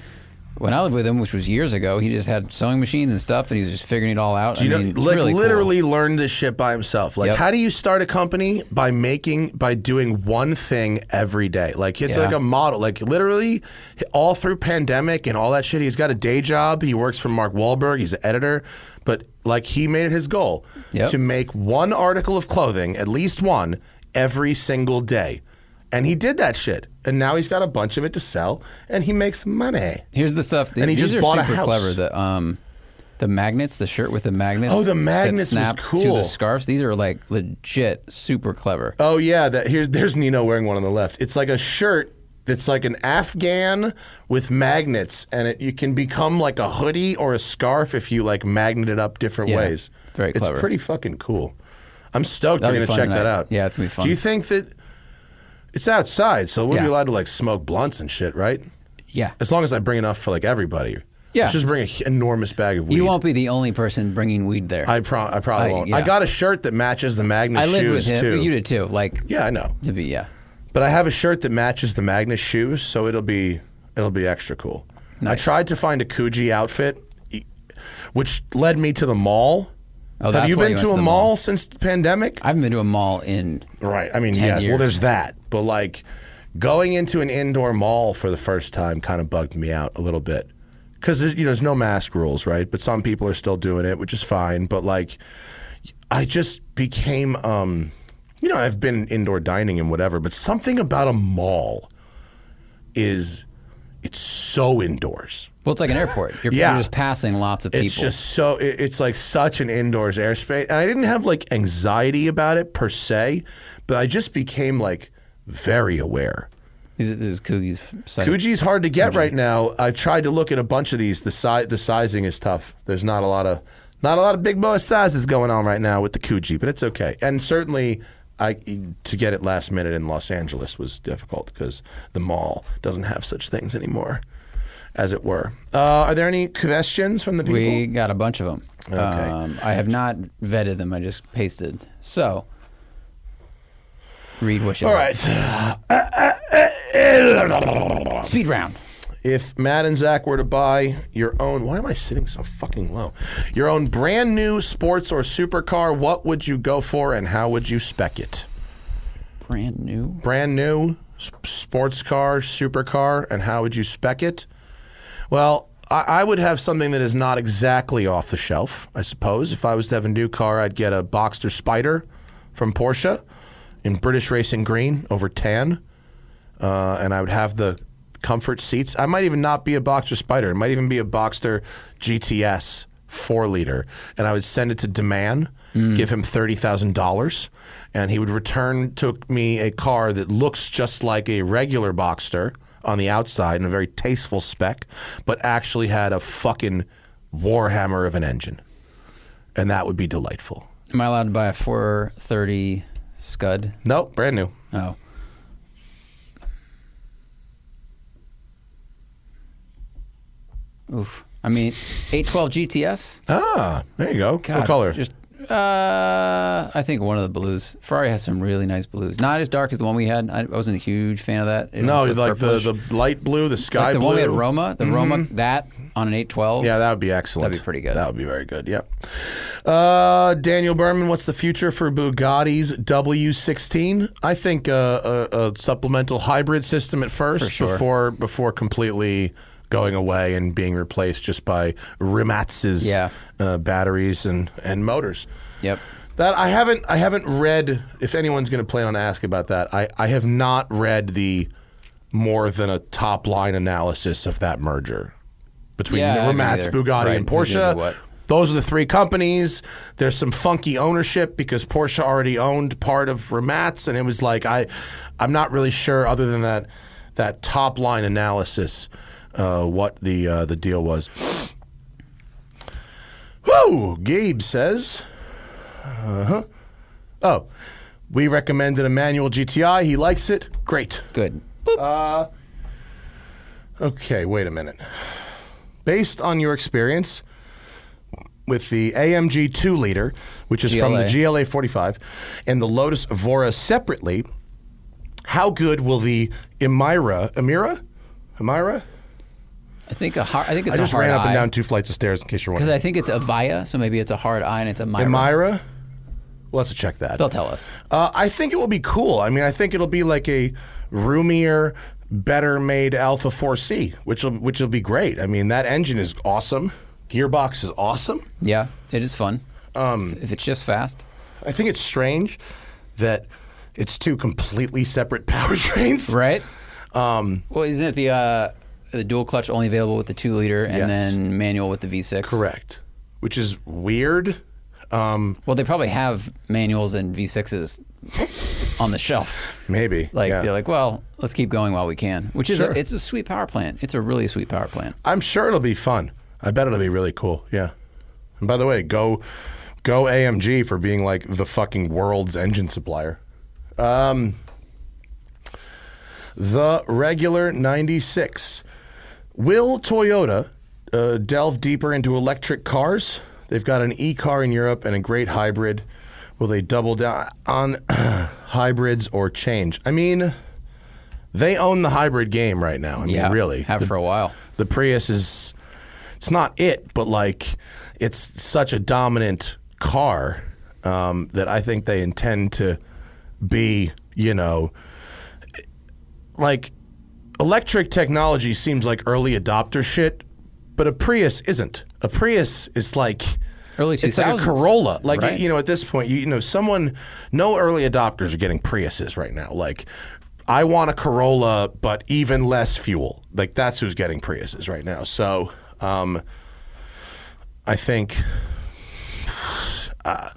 When I lived with him, which was years ago, he just had sewing machines and stuff, and he was just figuring it all out. Do you I mean, know, like really literally cool. learned this shit by himself. Like, yep. How do you start a company? By making, by doing one thing every day. Like, it's yeah. like a model. Like, literally, all through pandemic and all that shit, he's got a day job. He works for Mark Wahlberg. He's an editor. But, like, he made it his goal yep. to make one article of clothing, at least one, every single day. And he did that shit. And now he's got a bunch of it to sell, and he makes money. Here's the stuff. The, and he these just are bought super a house. Clever. The, um, the magnets, the shirt with the magnets. Oh, the magnets that snap was cool. to the scarves. These are like legit super clever. Oh, yeah. That here's There's Nino wearing one on the left. It's like a shirt that's like an Afghan with magnets, and it you can become like a hoodie or a scarf if you like magnet it up different yeah, ways. Very clever. It's pretty fucking cool. I'm stoked That'll you're going to check tonight. That out. Yeah, it's going to be fun. Do you think that... It's outside, so we'll yeah. be allowed to like smoke blunts and shit, right? Yeah. As long as I bring enough for like everybody. Yeah. Let's just bring an enormous bag of weed. You won't be the only person bringing weed there. I, pro- I probably I, won't. Yeah. I got a shirt that matches the Magnus shoes, too. I lived with him. Too. You did, too. Like, yeah, I know. To be, yeah. But I have a shirt that matches the Magnus shoes, so it'll be it'll be extra cool. Nice. I tried to find a Coogee outfit, which led me to the mall. Oh, have you been you to a mall, mall since the pandemic? I haven't been to a mall in right. I mean, yeah. Well, there's that, but like going into an indoor mall for the first time kind of bugged me out a little bit because you know there's no mask rules, right? But some people are still doing it, which is fine. But like, I just became, um, you know, I've been in indoor dining and whatever, but something about a mall is it's so indoors. Well, it's like an airport. You're, yeah. you're just passing lots of people. It's just so, it, it's like such an indoors airspace. And I didn't have like anxiety about it per se, but I just became like very aware. Is it, this is Coogie's site. Coogee's hard to get Coogee. Right now. I've tried to look at a bunch of these. The si- the sizing is tough. There's not a lot of, not a lot of big boy sizes going on right now with the Coogee, but it's okay. And certainly I, to get it last minute in Los Angeles was difficult because the mall doesn't have such things anymore. As it were. Uh, are there any questions from the people? We got a bunch of them. Okay. Um, I have not vetted them. I just pasted. So, read what you All like. Right. Speed round. If Matt and Zach were to buy your own... Why am I sitting so fucking low? Your own brand new sports or supercar, what would you go for and how would you spec it? Brand new? Brand new sports car, supercar, and how would you spec it? Well, I, I would have something that is not exactly off the shelf, I suppose. If I was to have a new car, I'd get a Boxster Spider from Porsche in British Racing Green over tan. Uh, and I would have the comfort seats. I might even not be a Boxster Spider. It might even be a Boxster G T S four liter. And I would send it to Demand, mm. give him thirty thousand dollars, and he would return to me a car that looks just like a regular Boxster on the outside in a very tasteful spec, but actually had a fucking warhammer of an engine. And that would be delightful. Am I allowed to buy a four thirty Scud? Nope, brand new. Oh. Oof. I mean, eight twelve G T S. Ah, there you go. God, what color? Just uh, I think one of the blues. Ferrari has some really nice blues. Not as dark as the one we had. I wasn't a huge fan of that. It no, like the, the light blue, the sky like the blue. The one we had Roma, the mm-hmm. Roma, that on an eight twelve. Yeah, that would be excellent. That'd be pretty good. That would be very good, yep. Uh, Daniel Berman, what's the future for Bugatti's W sixteen? I think uh, a, a supplemental hybrid system at first sure. before before completely going away and being replaced just by Rimatz's yeah. uh, batteries and, and motors. Yep. That I haven't I haven't read, if anyone's going to plan on asking about that, I, I have not read the more than a top-line analysis of that merger between yeah, Rimatz, Bugatti, right. and Porsche. Those are the three companies. There's some funky ownership because Porsche already owned part of Rimatz, and it was like, I, I'm not really sure other than that that top-line analysis Uh, what the uh, the deal was. Woo! Gabe says, uh-huh. Oh, we recommended a manual G T I. He likes it. Great. Good. Uh, okay, wait a minute. Based on your experience with the A M G two liter, which is G L A. From the G L A forty-five, and the Lotus Evora separately, how good will the Emira, Emira? Emira? I think a hard, I think it's I just a hard ran up eye. And down two flights of stairs in case you're wondering. Because I think it's Avaya, so maybe it's a hard eye and it's Emira. Emira? We'll have to check that. They'll tell us. Uh, I think it will be cool. I mean, I think it'll be like a roomier, better made Alpha four C, which will which will be great. I mean, that engine is awesome. Gearbox is awesome. Yeah, it is fun. Um, if, if it's just fast. I think it's strange that it's two completely separate powertrains. Right. Um, well, isn't it the... Uh, The dual clutch only available with the two liter and yes. then manual with the V six. Correct. Which is weird. Um, well, they probably have manuals and V sixes on the shelf. Maybe. Like yeah. They're like, well, let's keep going while we can. Which is, sure. a, it's a sweet power plant. It's a really sweet power plant. I'm sure it'll be fun. I bet it'll be really cool. Yeah. And by the way, go go A M G for being like the fucking world's engine supplier. Um, the regular ninety-six. Will Toyota uh, delve deeper into electric cars? They've got an e-car in Europe and a great hybrid. Will they double down on hybrids or change? I mean, they own the hybrid game right now. I mean, yeah, really. Have the, for a while. The Prius is, it's not it, but like, it's such a dominant car um, that I think they intend to be, you know, like, electric technology seems like early adopter shit, but a Prius isn't. A Prius is like early two thousands. It's like a Corolla. Like right. you know, at this point, you, you know, someone, no early adopters are getting Priuses right now. Like, I want a Corolla, but even less fuel. Like that's who's getting Priuses right now. So, um, I think uh,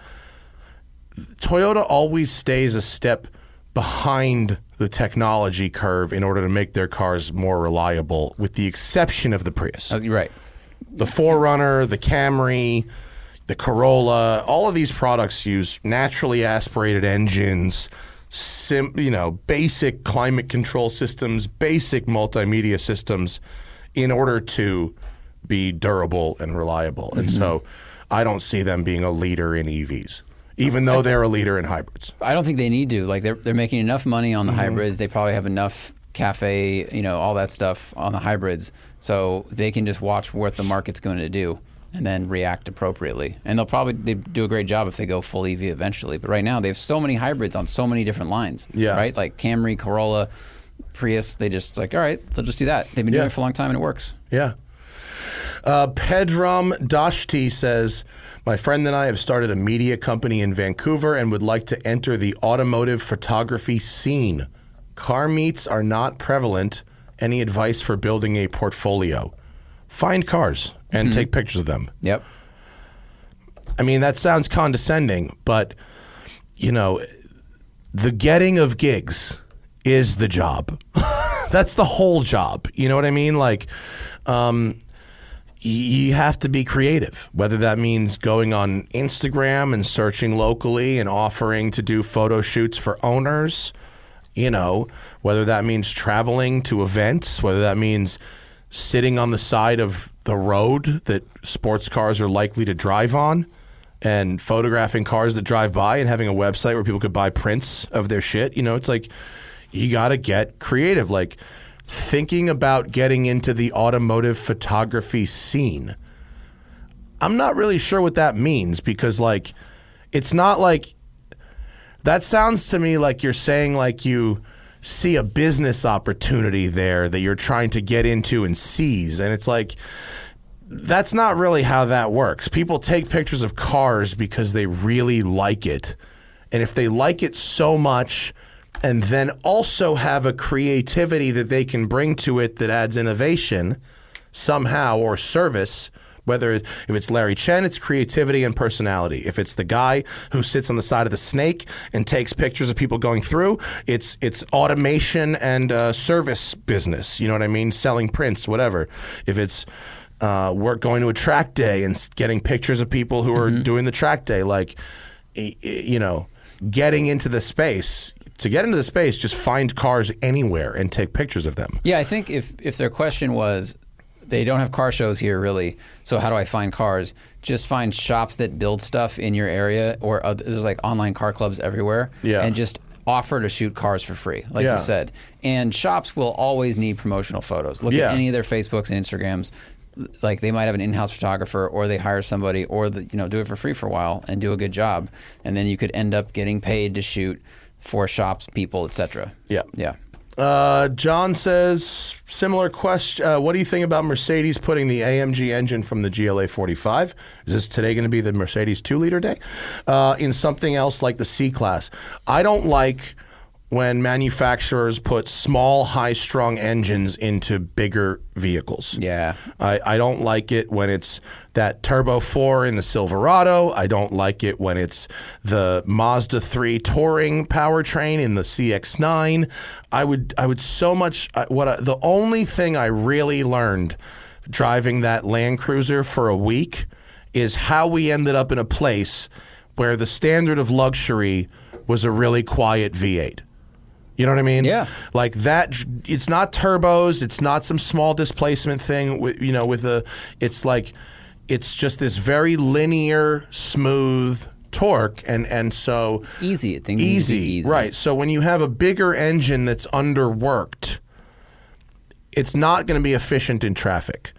Toyota always stays a step behind the technology curve in order to make their cars more reliable, with the exception of the Prius. Oh, right. The four runner, the Camry, the Corolla, all of these products use naturally aspirated engines, sim, you know, basic climate control systems, basic multimedia systems in order to be durable and reliable. Mm-hmm. And so I don't see them being a leader in E Vs. Even though they're a leader in hybrids, I don't think they need to. Like they're they're making enough money on the mm-hmm. hybrids. They probably have enough cafe, you know, all that stuff on the hybrids, so they can just watch what the market's going to do and then react appropriately. And they'll probably they do a great job if they go full E V eventually. But right now they have so many hybrids on so many different lines. Yeah. Right. Like Camry, Corolla, Prius. They just like all right, they'll just do that. They've been yeah. doing it for a long time and it works. Yeah. Uh, Pedram Dashti says, my friend and I have started a media company in Vancouver and would like to enter the automotive photography scene. Car meets are not prevalent. Any advice for building a portfolio? Find cars and mm-hmm. take pictures of them. Yep. I mean, that sounds condescending, but, you know, the getting of gigs is the job. That's the whole job. You know what I mean? Like, um... you have to be creative, whether that means going on Instagram and searching locally and offering to do photo shoots for owners, you know, whether that means traveling to events, whether that means sitting on the side of the road that sports cars are likely to drive on, and photographing cars that drive by, and having a website where people could buy prints of their shit. You know, it's like, you got to get creative. Like, thinking about getting into the automotive photography scene, I'm not really sure what that means, because, like, it's not like, that sounds to me like you're saying, like, you see a business opportunity there that you're trying to get into and seize. And it's like, that's not really how that works. People take pictures of cars because they really like it. And if they like it so much, and then also have a creativity that they can bring to it that adds innovation somehow, or service, whether if it's Larry Chen, it's creativity and personality. If it's the guy who sits on the side of the snake and takes pictures of people going through, it's it's automation and uh, service business. You know what I mean? Selling prints, whatever. If it's uh, we're going to a track day and getting pictures of people who are mm-hmm. doing the track day, like, you know, getting into the space. To get into the space, just find cars anywhere and take pictures of them. Yeah, I think if if their question was, they don't have car shows here, really, so how do I find cars? Just find shops that build stuff in your area, or other, there's like online car clubs everywhere, yeah. and just offer to shoot cars for free, like yeah. you said. And shops will always need promotional photos. Look yeah. at any of their Facebooks and Instagrams. Like, they might have an in-house photographer, or they hire somebody, or the, you know, do it for free for a while and do a good job, and then you could end up getting paid to shoot for shops, people, et cetera. Yeah. Yeah. Uh, John says, similar question. Uh, what do you think about Mercedes putting the A M G engine from the G L A forty-five? Is this today going to be the Mercedes two-liter day? Uh, in something else like the C-Class. I don't like when manufacturers put small, high-strung engines into bigger vehicles. Yeah. I, I don't like it when it's that Turbo four in the Silverado. I don't like it when it's the Mazda three touring powertrain in the C X nine. I would I would so much I, what I, the only thing I really learned driving that Land Cruiser for a week is how we ended up in a place where the standard of luxury was a really quiet V eight. You know what I mean? Yeah. Like that, it's not turbos, it's not some small displacement thing, with, you know, with a, it's like, it's just this very linear, smooth torque, and, and so... Easy, I think. Easy, easy, right. So when you have a bigger engine that's underworked, it's not going to be efficient in traffic.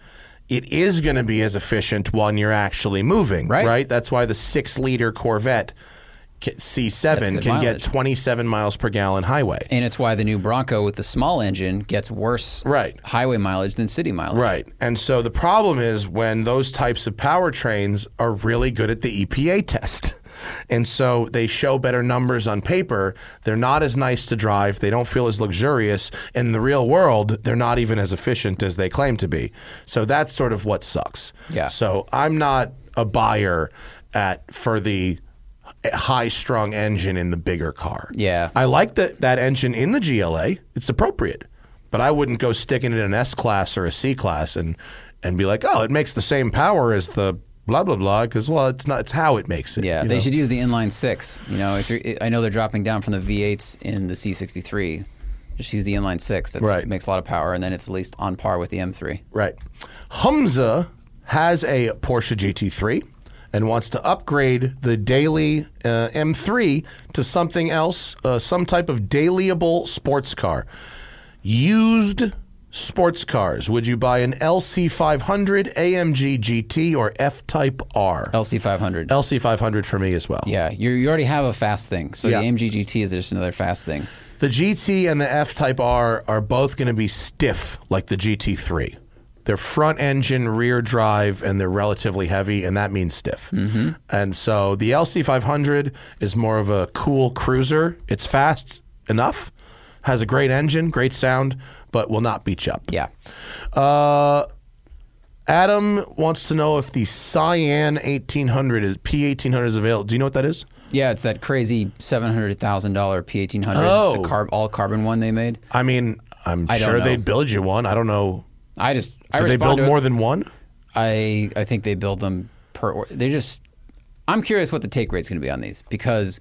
It is going to be as efficient when you're actually moving, right? right? That's why the six-liter Corvette C seven can mileage. Get twenty-seven miles per gallon highway. And it's why the new Bronco with the small engine gets worse right. highway mileage than city mileage. Right. And so the problem is when those types of powertrains are really good at the E P A test. And so they show better numbers on paper. They're not as nice to drive. They don't feel as luxurious. In the real world, they're not even as efficient as they claim to be. So that's sort of what sucks. Yeah. So I'm not a buyer at for the... high-strung engine in the bigger car. Yeah. I like that that engine in the G L A. It's appropriate. But I wouldn't go sticking it in an S-Class or a C-Class and, and be like, oh, it makes the same power as the blah, blah, blah, because, well, it's not. It's how it makes it. Yeah, they know? Should use the inline six. You know, if you're, I know they're dropping down from the V eights in the C sixty-three. Just use the inline six. That right. makes a lot of power, and then it's at least on par with the M three. Right. Humza has a Porsche G T three. And wants to upgrade the daily uh, M three to something else, uh, some type of dailyable sports car. Used sports cars. Would you buy an L C five hundred, A M G G T, or F-Type R? L C five hundred. L C five hundred for me as well. Yeah, you you already have a fast thing, so yeah. the A M G G T is just another fast thing. The G T and the F-Type R are both going to be stiff like the G T three. They're front engine, rear drive, and they're relatively heavy, and that means stiff. Mm-hmm. And so the L C five hundred is more of a cool cruiser. It's fast enough, has a great engine, great sound, but will not beat you up. Yeah. Uh, Adam wants to know if the Cyan eighteen hundred is P eighteen hundred is available. Do you know what that is? Yeah, it's that crazy seven hundred thousand dollars P eighteen hundred, oh. the carb, all carbon one they made. I mean, I'm I sure they'd build you one. I don't know. I just I Did they build more than one? I I think they build them per. They just. I'm curious what the take rate's going to be on these, because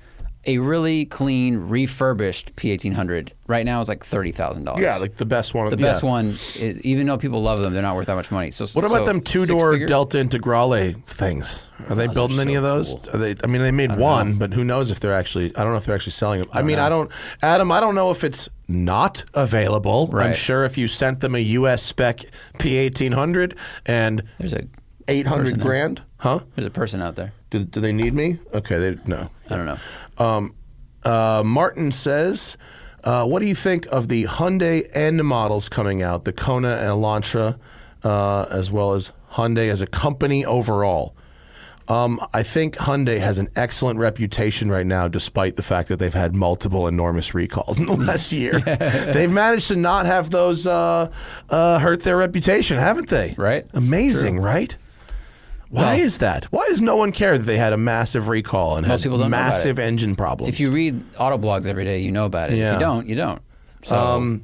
a really clean refurbished P eighteen hundred right now is like thirty thousand dollars. Yeah, like the best one. The yeah. best one, is, even though people love them, they're not worth that much money. So what about so them two-door Delta Integrale things? Are they those building are so any of those? Cool. Are they? I mean, they made one, know. but who knows if they're actually, I don't know if they're actually selling them. I, I mean, know. I don't, Adam, I don't know if it's not available. Right. I'm sure if you sent them a U S spec P eighteen hundred and there's a eight hundred grand. Out. Huh? There's a person out there. Do, do they need me? Okay, they no. I don't know. Um, uh, Martin says, uh, what do you think of the Hyundai N models coming out, the Kona and Elantra, uh, as well as Hyundai as a company overall? Um, I think Hyundai has an excellent reputation right now, despite the fact that they've had multiple enormous recalls in the last year. They've managed to not have those uh, uh, hurt their reputation, haven't they? Right. Amazing, True. right? Why well, is that? Why does no one care that they had a massive recall and most had massive engine problems? If you read auto blogs every day, you know about it. Yeah. If you don't, you don't. So. Um,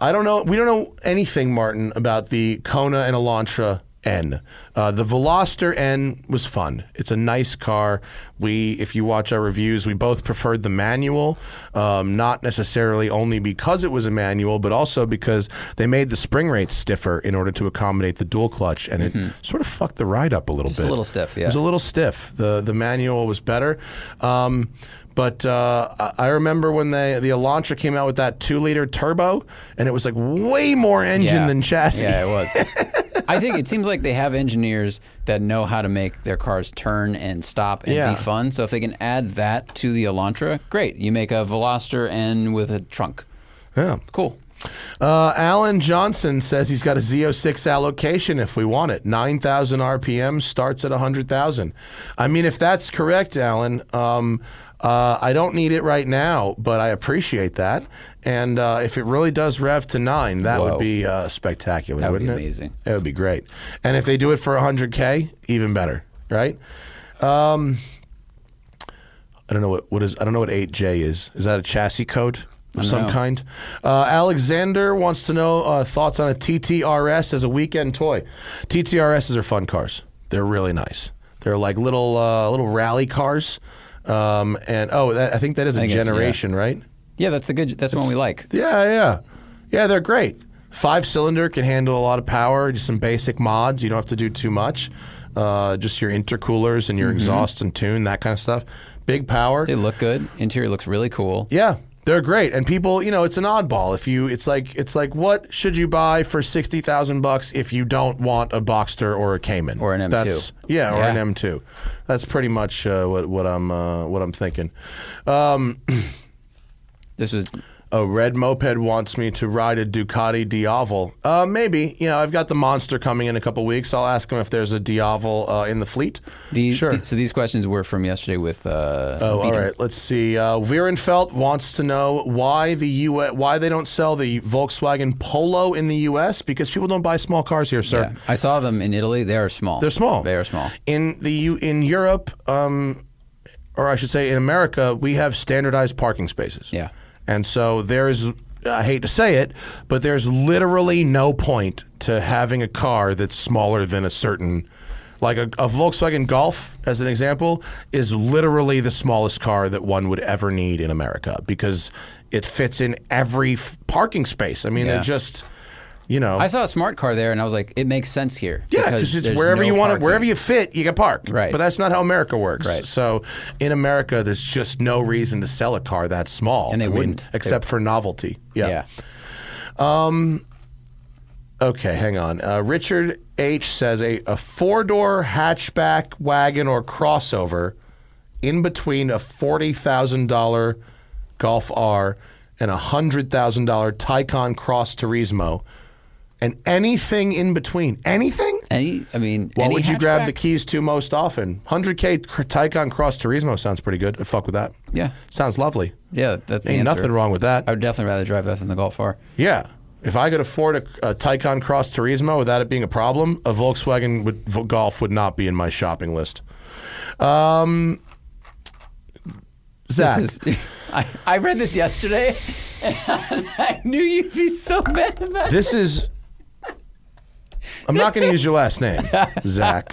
I don't know. We don't know anything, Martin, about the Kona and Elantra N. Uh, the Veloster N was fun. It's a nice car. We, if you watch our reviews, we both preferred the manual, um, not necessarily only because it was a manual, but also because they made the spring rates stiffer in order to accommodate the dual clutch, and mm-hmm. it sort of fucked the ride up a little Just bit. It's a little stiff, yeah. It was a little stiff. The, the manual was better. Um, But uh, I remember when they, the Elantra came out with that two-liter turbo, and it was like way more engine yeah. than chassis. Yeah, it was. I think it seems like they have engineers that know how to make their cars turn and stop and yeah. be fun. So if they can add that to the Elantra, great. You make a Veloster N with a trunk. Yeah. Cool. Uh, Alan Johnson says he's got a Z oh six allocation if we want it. nine thousand R P M starts at one hundred thousand. I mean, if that's correct, Alan, um, Uh, I don't need it right now, but I appreciate that. And uh, if it really does rev to nine, that Whoa. would be uh, spectacular, that wouldn't it? That would be amazing. It would be great. And if they do it for one hundred K, even better, right? Um, I don't know what, what is. I don't know what eight J is. Is that a chassis code? Of some know. kind. Uh, Alexander wants to know uh, thoughts on a T T R S as a weekend toy. T T R Ss are fun cars. They're really nice. They're like little uh, little rally cars. Um, and oh, that, I think that is a generation, yeah. right? Yeah, that's the good. That's the one we like. Yeah, yeah, yeah. They're great. Five cylinder can handle a lot of power. Just some basic mods. You don't have to do too much. Uh, just your intercoolers and your mm-hmm. exhaust and tune, that kind of stuff. Big power. They look good. Interior looks really cool. Yeah. They're great, and people, you know, it's an oddball. If you, it's like, it's like, what should you buy for sixty thousand bucks if you don't want a Boxster or a Cayman or an M two? That's, yeah, or yeah. an M two. That's pretty much uh, what what I'm uh, what I'm thinking. Um, this is a red moped wants me to ride a Ducati Diavol. Uh, maybe, you know, I've got the Monster coming in a couple weeks. I'll ask him if there's a Diavol uh, in the fleet. The, sure. The, so these questions were from yesterday with. Uh, oh, all right. Let's see. Uh, Wierenfeld wants to know why the U S why they don't sell the Volkswagen Polo in the U S because people don't buy small cars here, sir. Yeah. I saw them in Italy. They are small. They're small. They are small. In the U- in Europe, um, or I should say in America, we have standardized parking spaces. Yeah. And so there's, I hate to say it, but there's literally no point to having a car that's smaller than a certain, like a, a Volkswagen Golf, as an example, is literally the smallest car that one would ever need in America because it fits in every f- parking space. I mean, yeah. they're just... You know, I saw a smart car there, and I was like, "It makes sense here." Yeah, because it's wherever no you want it, wherever you fit, you can park. Right, but that's not how America works. Right. So in America, there's just no reason to sell a car that small, and they I mean, wouldn't, except they... for novelty. Yeah. yeah. Um. Okay, hang on. Uh, Richard H says a, a four door hatchback wagon or crossover, in between a forty thousand dollar Golf R and a hundred thousand dollar Taycan Cross Turismo. And anything in between. Anything? Any, I mean, What any would you hatchback? grab the keys to most often? one hundred K Taycan Cross Turismo sounds pretty good. I'd fuck with that. Yeah. Sounds lovely. Yeah, that's the Ain't answer. nothing wrong with that. I would definitely rather drive that than the Golf R. Yeah. If I could afford a, a Taycan Cross Turismo without it being a problem, a Volkswagen would, Golf would not be in my shopping list. Um, Zach. This is, I, I read this yesterday, and I knew you'd be so mad about this it. This is... I'm not going to use your last name, Zach.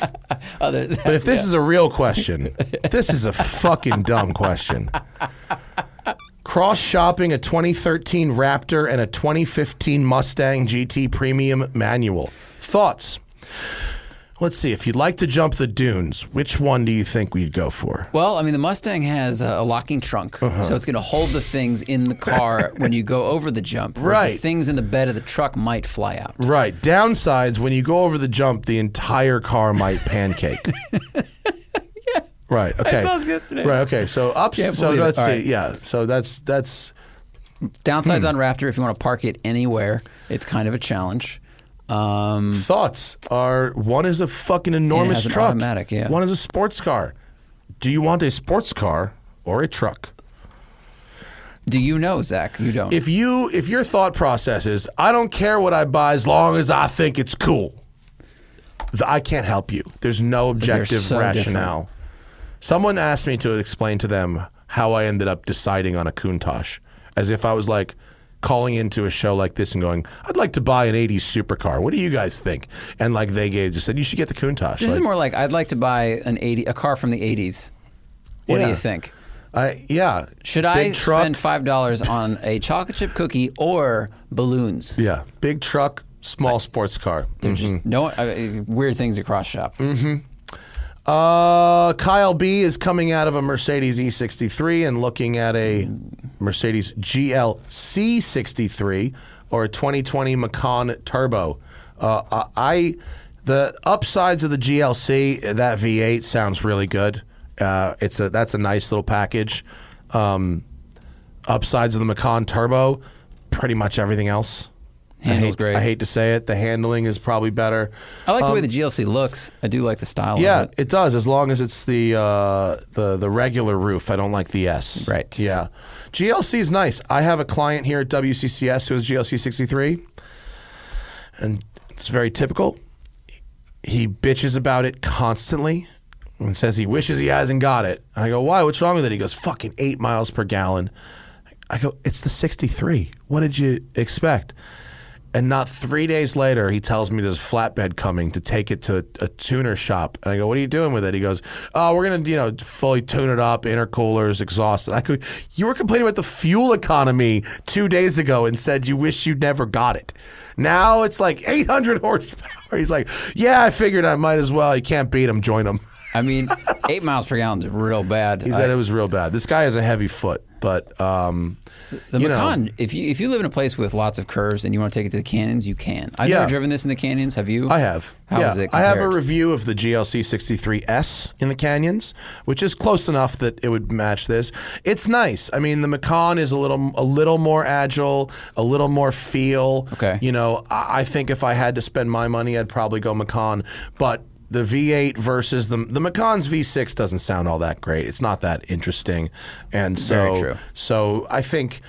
Other, but if this yeah. is a real question, this is a fucking dumb question. Cross-shopping a twenty thirteen Raptor and a twenty fifteen Mustang G T Premium Manual. Thoughts? Let's see. If you'd like to jump the dunes, which one do you think we'd go for? Well, I mean, the Mustang has a locking trunk, uh-huh. so it's going to hold the things in the car when you go over the jump. Right. The things in the bed of the truck might fly out. Right. Downsides, when you go over the jump, the entire car might pancake. yeah. Right. Okay. I saw this yesterday. Right. Okay. So ups. So let's see. Right. Yeah. So that's that's. Downsides hmm. on Raptor. If you want to park it anywhere, it's kind of a challenge. Um, Thoughts are, one is a fucking enormous truck, automatic, yeah. one is a sports car. Do you want a sports car or a truck? Do you know, Zach? You don't. If you if your thought process is, I don't care what I buy as long as I think it's cool, I can't help you. There's no objective so rationale. Different. Someone asked me to explain to them how I ended up deciding on a Countach, as if I was like, calling into a show like this and going, I'd like to buy an eighties supercar. What do you guys think? And like they gave, just said, you should get the Countach. This like, is more like, I'd like to buy an eighty a car from the eighties. What yeah. do you think? Uh, yeah. Should big I truck. spend five dollars on a chocolate chip cookie or balloons? Yeah. Big truck, small I, sports car. There's mm-hmm. just no uh, weird things to cross shop. Mm-hmm. Uh, Kyle B is coming out of a Mercedes E sixty-three and looking at a Mercedes G L C sixty-three or a twenty twenty Macan Turbo. Uh, I the upsides of the G L C, that V eight sounds really good. Uh, it's a that's a nice little package. Um, upsides of the Macan Turbo, pretty much everything else. Handle's I hate, great. I hate to say it. The handling is probably better. I like um, the way the G L C looks. I do like the style yeah, of it. Yeah, it does, as long as it's the uh, the the regular roof. I don't like the S. Right. Yeah. G L C is nice. I have a client here at W C C S who has G L C sixty-three, and it's very typical. He bitches about it constantly and says he wishes he hasn't got it. I go, why? What's wrong with it? He goes, fucking eight miles per gallon. I go, it's the sixty-three. What did you expect? And not three days later, he tells me there's a flatbed coming to take it to a tuner shop. And I go, what are you doing with it? He goes, oh, we're going to, you know, fully tune it up, intercoolers, exhaust. And I go, you were complaining about the fuel economy two days ago and said you wish you never got it. Now it's like eight hundred horsepower. He's like, yeah, I figured I might as well. You can't beat him. Join him. I mean, eight miles per gallon is real bad. He said I, it was real bad. This guy has a heavy foot, but um, the you Macan. Know. If you if you live in a place with lots of curves and you want to take it to the canyons, you can. I've yeah. never driven this in the canyons. Have you? I have. How yeah. is it compared? I have a review of the G L C sixty-three S in the canyons, which is close enough that it would match this. It's nice. I mean, the Macan is a little a little more agile, a little more feel. Okay. You know, I, I think if I had to spend my money, I'd probably go Macan, but. The V eight versus the the Macan's V six doesn't sound all that great. It's not that interesting, and so so I think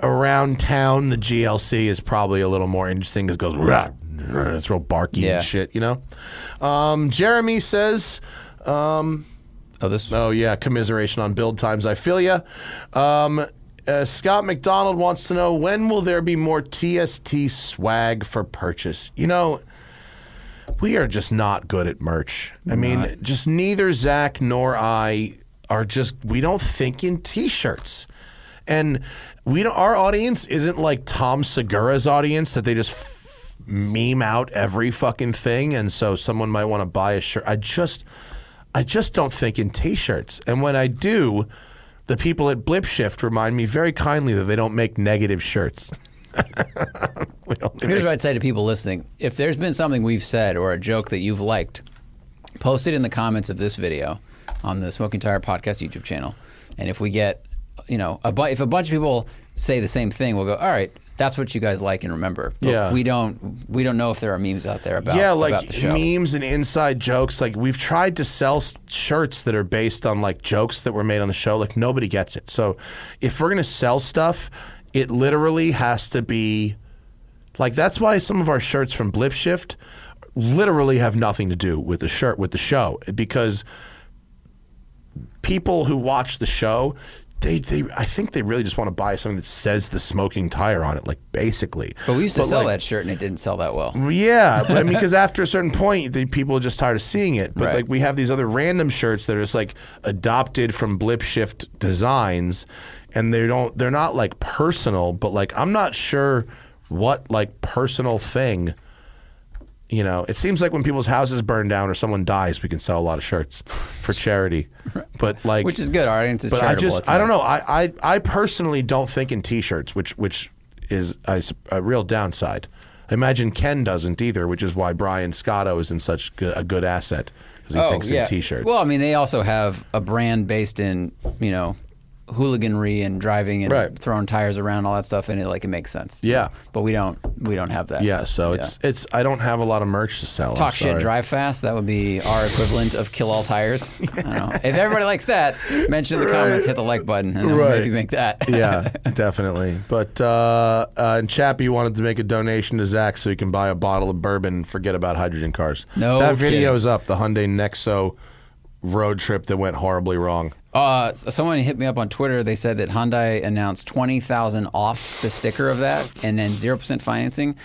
around town the G L C is probably a little more interesting because it goes rah, rah, it's real barky yeah. and shit, you know. Um, Jeremy says, um, "Oh this, oh yeah, commiseration on build times. I feel ya." Um, uh, Scott McDonald wants to know, when will there be more T S T swag for purchase? You know. We are just not good at merch. I mean, not. just neither Zach nor I are just, we don't think in t-shirts. And we don't, our audience isn't like Tom Segura's audience that they just f- meme out every fucking thing. And so someone might want to buy a shirt. I just, I just don't think in t-shirts. And when I do, the people at Blip Shift remind me very kindly that they don't make negative shirts. Here's what I'd say to people listening. If there's been something we've said or a joke that you've liked, post it in the comments of this video on the Smoking Tire Podcast YouTube channel. And if we get, you know, a bu- if a bunch of people say the same thing, we'll go, all right, that's what you guys like and remember. But yeah. we don't we don't know if there are memes out there about, yeah, like about the show. Memes and inside jokes. Like, we've tried to sell shirts that are based on, like, jokes that were made on the show. Like, nobody gets it. So if we're going to sell stuff, it literally has to be, like, that's why some of our shirts from Blip Shift literally have nothing to do with the shirt, with the show, because people who watch the show they, they I think they really just want to buy something that says the smoking tire on it, like basically. But we used to but sell like, that shirt and it didn't sell that well. Yeah, but I mean, because after a certain point, the people are just tired of seeing it. But right. like we have these other random shirts that are just like adopted from Blip Shift designs, and they don't, they're not like personal, but like I'm not sure what like personal thing. You know, it seems like when people's houses burn down or someone dies, we can sell a lot of shirts for charity. But like, which is good. Our audience is charitable. But I just, I don't know. I, I, I personally don't think in T-shirts, which which is a, a real downside. I imagine Ken doesn't either, which is why Brian Scotto is in such a good asset because he oh, thinks yeah. in T-shirts. Well, I mean, they also have a brand based in, you know, hooliganry and driving and right. throwing tires around, all that stuff, and it like it makes sense. Yeah, but we don't we don't have that. Yeah, so yeah. it's it's I don't have a lot of merch to sell. Talk shit, drive fast. That would be our equivalent of kill all tires. yeah. I don't know. If everybody likes that, mention in the right. comments, hit the like button, and then right. we'll maybe make that. yeah, definitely. But uh, uh, and Chappie wanted to make a donation to Zach so he can buy a bottle of bourbon. And forget about hydrogen cars. No, that video's kidding. Up. The Hyundai Nexo road trip that went horribly wrong. Uh, someone hit me up on Twitter. They said that Hyundai announced twenty thousand dollars off the sticker of that and then zero percent financing.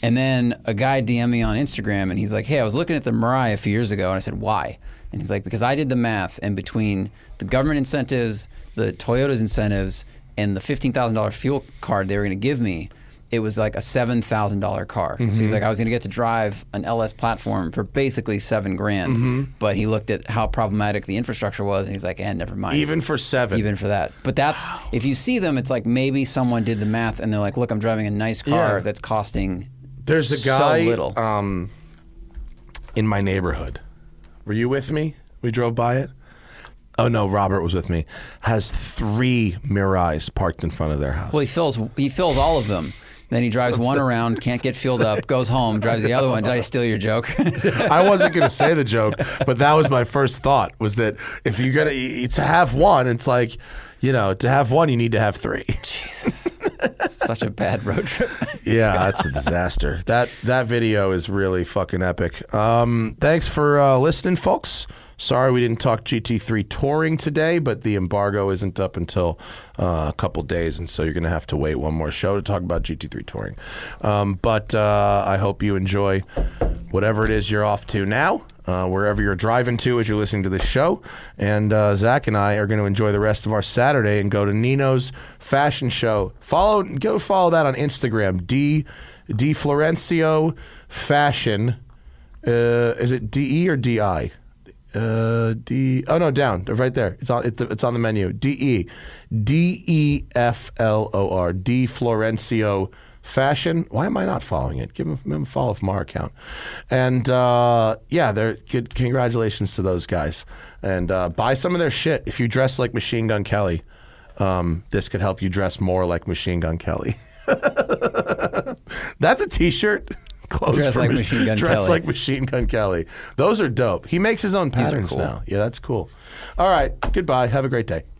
And then a guy D M'd me on Instagram and he's like, hey, I was looking at the Mirai a few years ago. And I said, why? And he's like, because I did the math, and between the government incentives, the Toyota's incentives, and the fifteen thousand dollars fuel card they were going to give me, it was like a seven thousand dollars car. Mm-hmm. So he's like, I was going to get to drive an L S platform for basically seven grand. Mm-hmm. But he looked at how problematic the infrastructure was, and he's like, eh, never mind. Even for seven. Even for that. But that's, wow. if you see them, it's like maybe someone did the math, and they're like, look, I'm driving a nice car yeah. that's costing There's a guy so little. Um, in my neighborhood. Were you with me? We drove by it? Oh no, Robert was with me. Has three Mirais parked in front of their house. Well, he fills, he fills all of them. Then he drives one around, can't get filled up, goes home, drives the other one. Did I steal your joke? I wasn't going to say the joke, but that was my first thought, was that if you're going to to have one, it's like, you know, to have one, you need to have three. Jesus. Such a bad road trip. Yeah, that's a disaster. That that video is really fucking epic. Um, thanks for uh, listening, folks. Sorry we didn't talk G T three touring today, but the embargo isn't up until uh, a couple days, and so you're going to have to wait one more show to talk about G T three touring. Um, but uh, I hope you enjoy whatever it is you're off to now, uh, wherever you're driving to as you're listening to this show. And uh, Zach and I are going to enjoy the rest of our Saturday and go to Nino's fashion show. Follow, go follow that on Instagram, D, D Florencio Fashion. Uh, is it D E or D I? Uh, D. Oh no, down right there. It's on. It's on the menu. D E, D E F L O R. D Florencio Fashion. Why am I not following it? Give him a follow from our account. And uh, yeah, they're good. Congratulations to those guys. And uh, buy some of their shit. If you dress like Machine Gun Kelly, um, this could help you dress more like Machine Gun Kelly. That's a T-shirt. Clothes dress like, ma- Machine Gun dress Kelly. like Machine Gun Kelly. Those are dope. He makes his own patterns cool. now. Yeah, that's cool. All right. Goodbye. Have a great day.